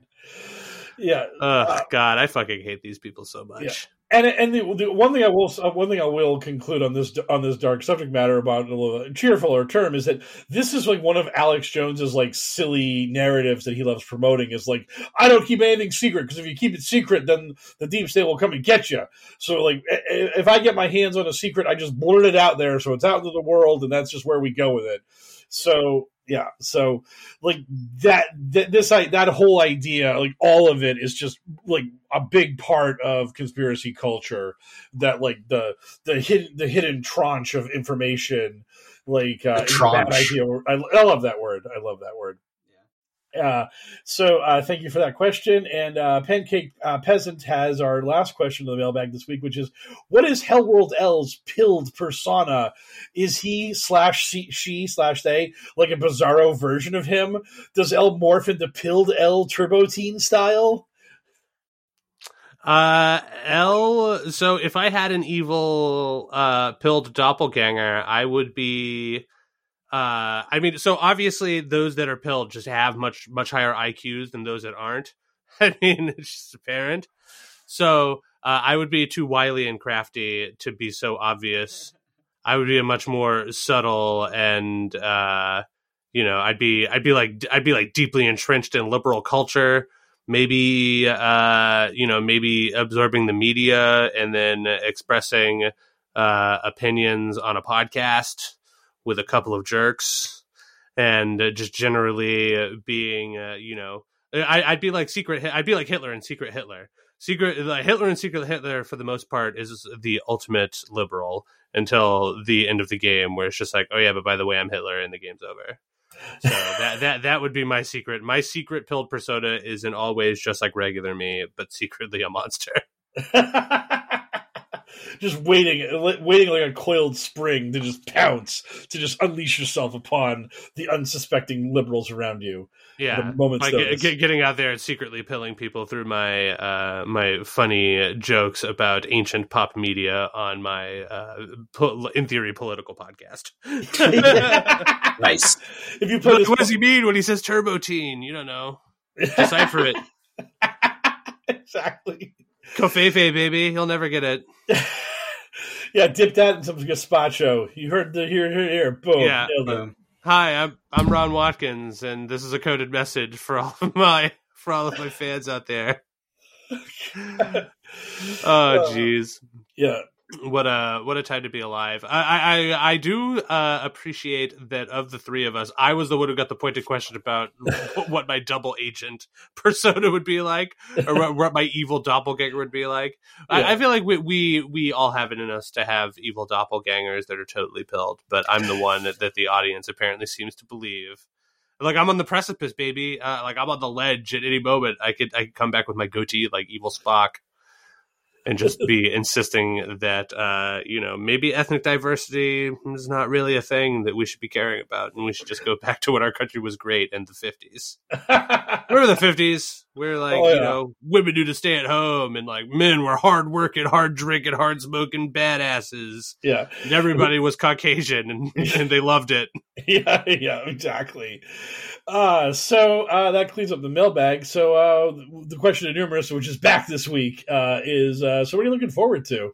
yeah. Oh uh, God, I fucking hate these people so much. Yeah. And and the, the one thing I will one thing I will conclude on this on this dark subject matter about a cheerfuller term is that this is like one of Alex Jones's like silly narratives that he loves promoting is like I don't keep anything secret because if you keep it secret then the deep state will come and get you. So like if I get my hands on a secret I just blurt it out there so it's out into the world and that's just where we go with it. So Yeah. So like that, th- this, I, that whole idea, like all of it is just like a big part of conspiracy culture, that like the, the hidden, the hidden tranche of information, like uh, that idea. I, I love that word. I love that word. Yeah. Uh, so uh, thank you for that question. And uh, Pancake uh, Peasant has our last question to the mailbag this week, which is, what is Hellworld L's pilled persona? Is he slash she slash they like a bizarro version of him? Does L morph into pilled L Turbo Teen style? Uh, L. So if I had an evil, uh, pilled doppelganger, I would be, uh, I mean, so obviously those that are pilled just have much, much higher I Qs than those that aren't. I mean, it's just apparent. So, uh, I would be too wily and crafty to be so obvious. I would be a much more subtle and, uh, you know, I'd be, I'd be like, I'd be like deeply entrenched in liberal culture. Maybe, uh, you know, maybe absorbing the media and then expressing uh, opinions on a podcast with a couple of jerks, and just generally being, uh, you know, I, I'd be like secret. I'd be like Hitler and secret Hitler. Secret like Hitler and secret Hitler for the most part is the ultimate liberal until the end of the game, where it's just like, oh yeah, but by the way, I'm Hitler and the game's over. So that, that that would be my secret. My secret pilled persona is in all ways just like regular me, but secretly a monster. Just waiting, waiting like a coiled spring to just pounce, to just unleash yourself upon the unsuspecting liberals around you. Yeah, by get, get, getting out there and secretly pilling people through my uh, my funny jokes about ancient pop media on my, uh, po- in theory, political podcast. Nice. If you put what, what does he mean when he says Turbo Teen? You don't know. Decipher it. Exactly. Covfefe, baby. He'll never get it. Yeah, dip that in some gazpacho. You heard the here, here, here. Boom. Yeah. Nailed it. Um, hi, I'm I'm Ron Watkins, and this is a coded message for all of my for all of my fans out there. Oh, jeez. Uh, yeah. What a what a time to be alive. I I, I do uh, appreciate that of the three of us, I was the one who got the pointed question about what my double agent persona would be like, or what, what my evil doppelganger would be like. Yeah. I, I feel like we, we we all have it in us to have evil doppelgangers that are totally pilled, but I'm the one that, that the audience apparently seems to believe. Like, I'm on the precipice, baby. Uh, like, I'm on the ledge at any moment. I could I could come back with my goatee like evil Spock. And just be insisting that, uh, you know, maybe ethnic diversity is not really a thing that we should be caring about. And we should just go back to when our country was great in the fifties. Remember the fifties? We were like, oh, yeah. You know, women knew to stay at home. And like, men were hard working, hard drinking, hard smoking badasses. Yeah. And everybody was Caucasian and, and they loved it. Yeah, yeah, exactly. Uh, so uh, that cleans up the mailbag. So uh, the question of numerous, which is back this week, uh, is... Uh, Uh, so what are you looking forward to?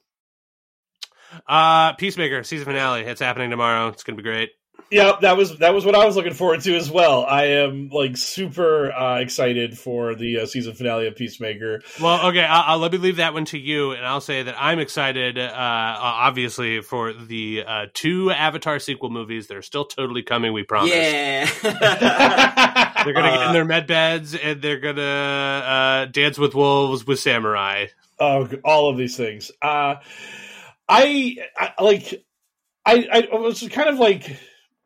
Uh, Peacemaker season finale. It's happening tomorrow. It's going to be great. Yeah, that was that was what I was looking forward to as well. I am like super uh, excited for the uh, season finale of Peacemaker. Well, okay, I'll, I'll let me leave that one to you, and I'll say that I'm excited, uh, obviously, for the uh, two Avatar sequel movies that are still totally coming. We promise. Yeah, they're gonna get in their med beds and they're gonna uh, dance with wolves with samurai. Oh, all of these things. Uh, I, I like. I, I was kind of like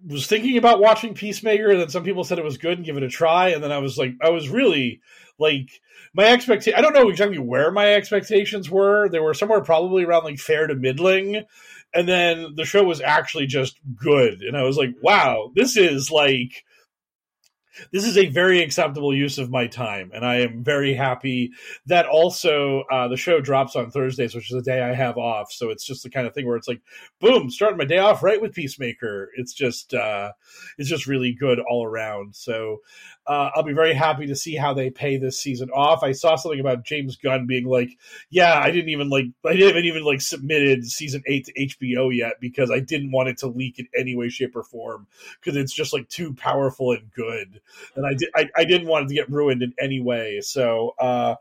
was thinking about watching Peacemaker, and then some people said it was good and give it a try, and then I was like, I was really like my expectation. I don't know exactly where my expectations were. They were somewhere probably around like fair to middling, and then the show was actually just good, and I was like, wow, this is like. This is a very acceptable use of my time, and I am very happy that also uh, the show drops on Thursdays, which is the day I have off. So it's just the kind of thing where it's like, boom, starting my day off right with Peacemaker. It's just uh, it's just really good all around. So uh, I'll be very happy to see how they pay this season off. I saw something about James Gunn being like, yeah, I didn't even like I didn't even like submitted season eight to H B O yet because I didn't want it to leak in any way, shape, or form because it's just like too powerful and good. And I, did, I I didn't want it to get ruined in any way. So, uh,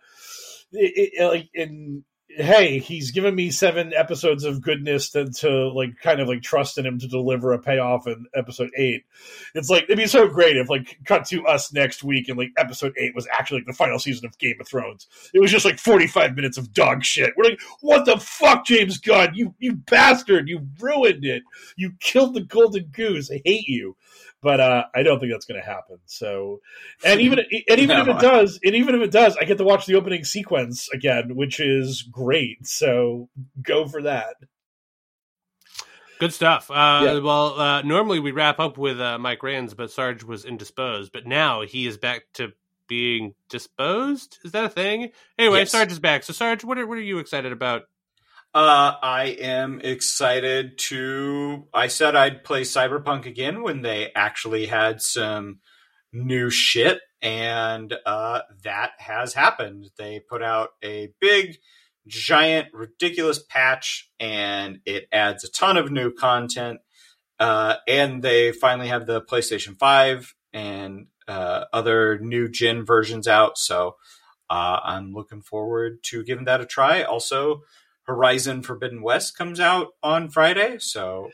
it, it, like in hey, he's given me seven episodes of goodness to, to like kind of like trust in him to deliver a payoff in episode eight. It's like, it'd be so great if like cut to us next week and like episode eight was actually like the final season of Game of Thrones. It was just like forty-five minutes of dog shit. We're like, what the fuck, James Gunn? You, you bastard. You ruined it. You killed the golden goose. I hate you. But uh, I don't think that's going to happen. So, and even and even no. if it does, and even if it does, I get to watch the opening sequence again, which is great. So go for that. Good stuff. Uh, yeah. Well, uh, normally we wrap up with uh, Mike Rains, but Sarge was indisposed. But now he is back to being disposed. Is that a thing? Anyway, yes. Sarge is back. So Sarge, what are what are you excited about? Uh, I am excited to, I said I'd play Cyberpunk again when they actually had some new shit, and uh, that has happened. They put out a big, giant, ridiculous patch, and it adds a ton of new content, uh, and they finally have the PlayStation five and uh, other new gen versions out, so uh, I'm looking forward to giving that a try. Also, Horizon Forbidden West comes out on Friday, so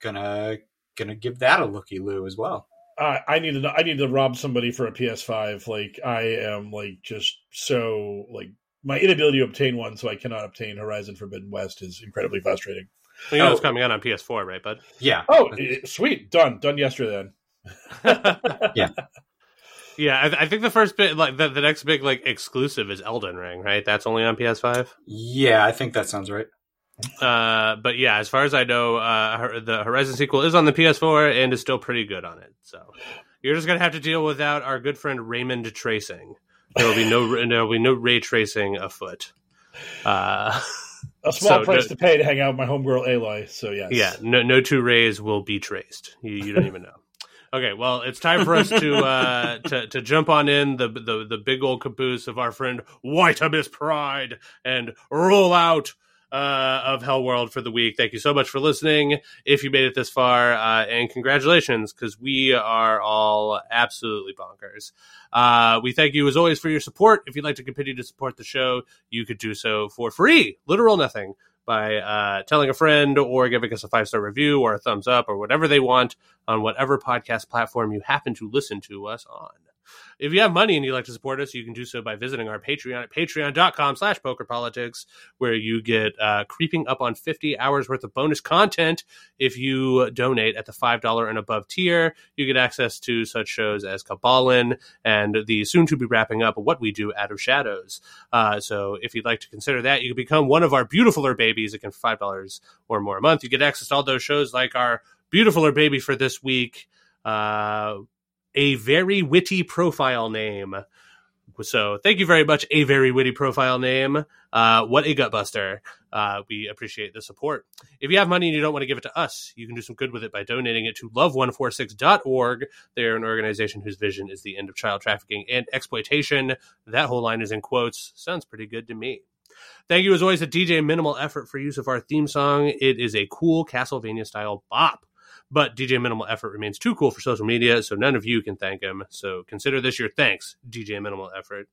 gonna gonna give that a looky-loo as well. Uh, I need to I need to rob somebody for a P S five. Like I am like just so like my inability to obtain one, so I cannot obtain Horizon Forbidden West is incredibly frustrating. Well, you know oh. it's coming out on P S four, right? But yeah. Oh, sweet, done, done yesterday. Then. yeah. Yeah, I, th- I think the first bit, like the, the next big like exclusive is Elden Ring, right? That's only on P S five. Yeah, I think that sounds right. Uh, but yeah, as far as I know, uh, the Horizon sequel is on the P S four and is still pretty good on it. So you're just gonna have to deal without our good friend Raymond tracing. There will be no there will be no ray tracing afoot. Uh, a small so price no, to pay to hang out with my homegirl Aloy. So yes, yeah, no, no two rays will be traced. You, you don't even know. Okay, well, it's time for us to uh, to, to jump on in the, the the big old caboose of our friend Whiteabyss Pride and roll out uh, of Hellworld for the week. Thank you so much for listening, if you made it this far, uh, and congratulations, because we are all absolutely bonkers. Uh, we thank you, as always, for your support. If you'd like to continue to support the show, you could do so for free, literal nothing, by uh, telling a friend or giving us a five-star review or a thumbs up or whatever they want on whatever podcast platform you happen to listen to us on. If you have money and you'd like to support us, you can do so by visiting our Patreon at patreon.com slash pokerpolitics, where you get uh, creeping up on fifty hours worth of bonus content. If you donate at the five dollars and above tier, you get access to such shows as Cabalin and the soon-to-be wrapping up What We Do Out of Shadows. Uh, so if you'd like to consider that, you can become one of our beautifuler babies again for five dollars or more a month. You get access to all those shows like our beautifuler baby for this week, uh, A Very Witty Profile Name. So thank you very much, A Very Witty Profile Name. Uh, what a gutbuster. Uh, we appreciate the support. If you have money and you don't want to give it to us, you can do some good with it by donating it to love one four six dot org. They're an organization whose vision is the end of child trafficking and exploitation. That whole line is in quotes. Sounds pretty good to me. Thank you, as always, to D J Minimal Effort for use of our theme song. It is a cool Castlevania-style bop. But D J Minimal Effort remains too cool for social media, so none of you can thank him. So consider this your thanks, D J Minimal Effort.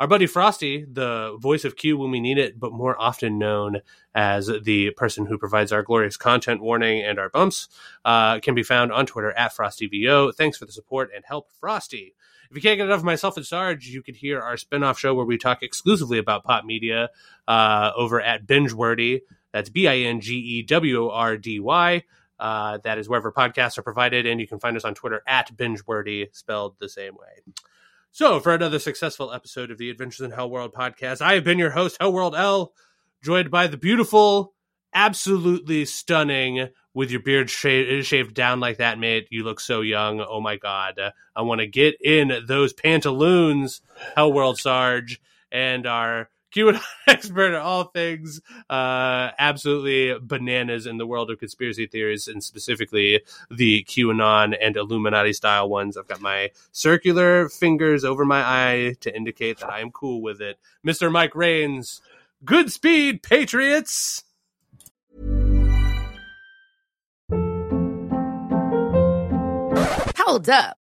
Our buddy Frosty, the voice of Q when we need it, but more often known as the person who provides our glorious content warning and our bumps, uh, can be found on Twitter at FrostyVO. Thanks for the support and help, Frosty. If you can't get enough of myself and Sarge, you could hear our spinoff show where we talk exclusively about pop media uh, over at BingeWordy. That's B I N G E W O R D Y. Uh, that is wherever podcasts are provided, and you can find us on Twitter at BingeWordy, spelled the same way. So, for another successful episode of the Adventures in Hellworld podcast, I have been your host, Hellworld L, joined by the beautiful, absolutely stunning, with your beard sha- shaved down like that, mate. You look so young. Oh my God. I want to get in those pantaloons, Hellworld Sarge, and our Q and A expert at all things uh, absolutely bananas in the world of conspiracy theories, and specifically the QAnon and Illuminati style ones. I've got my circular fingers over my eye to indicate that I am cool with it. Mister Mike Rains, good speed, Patriots! Hold up.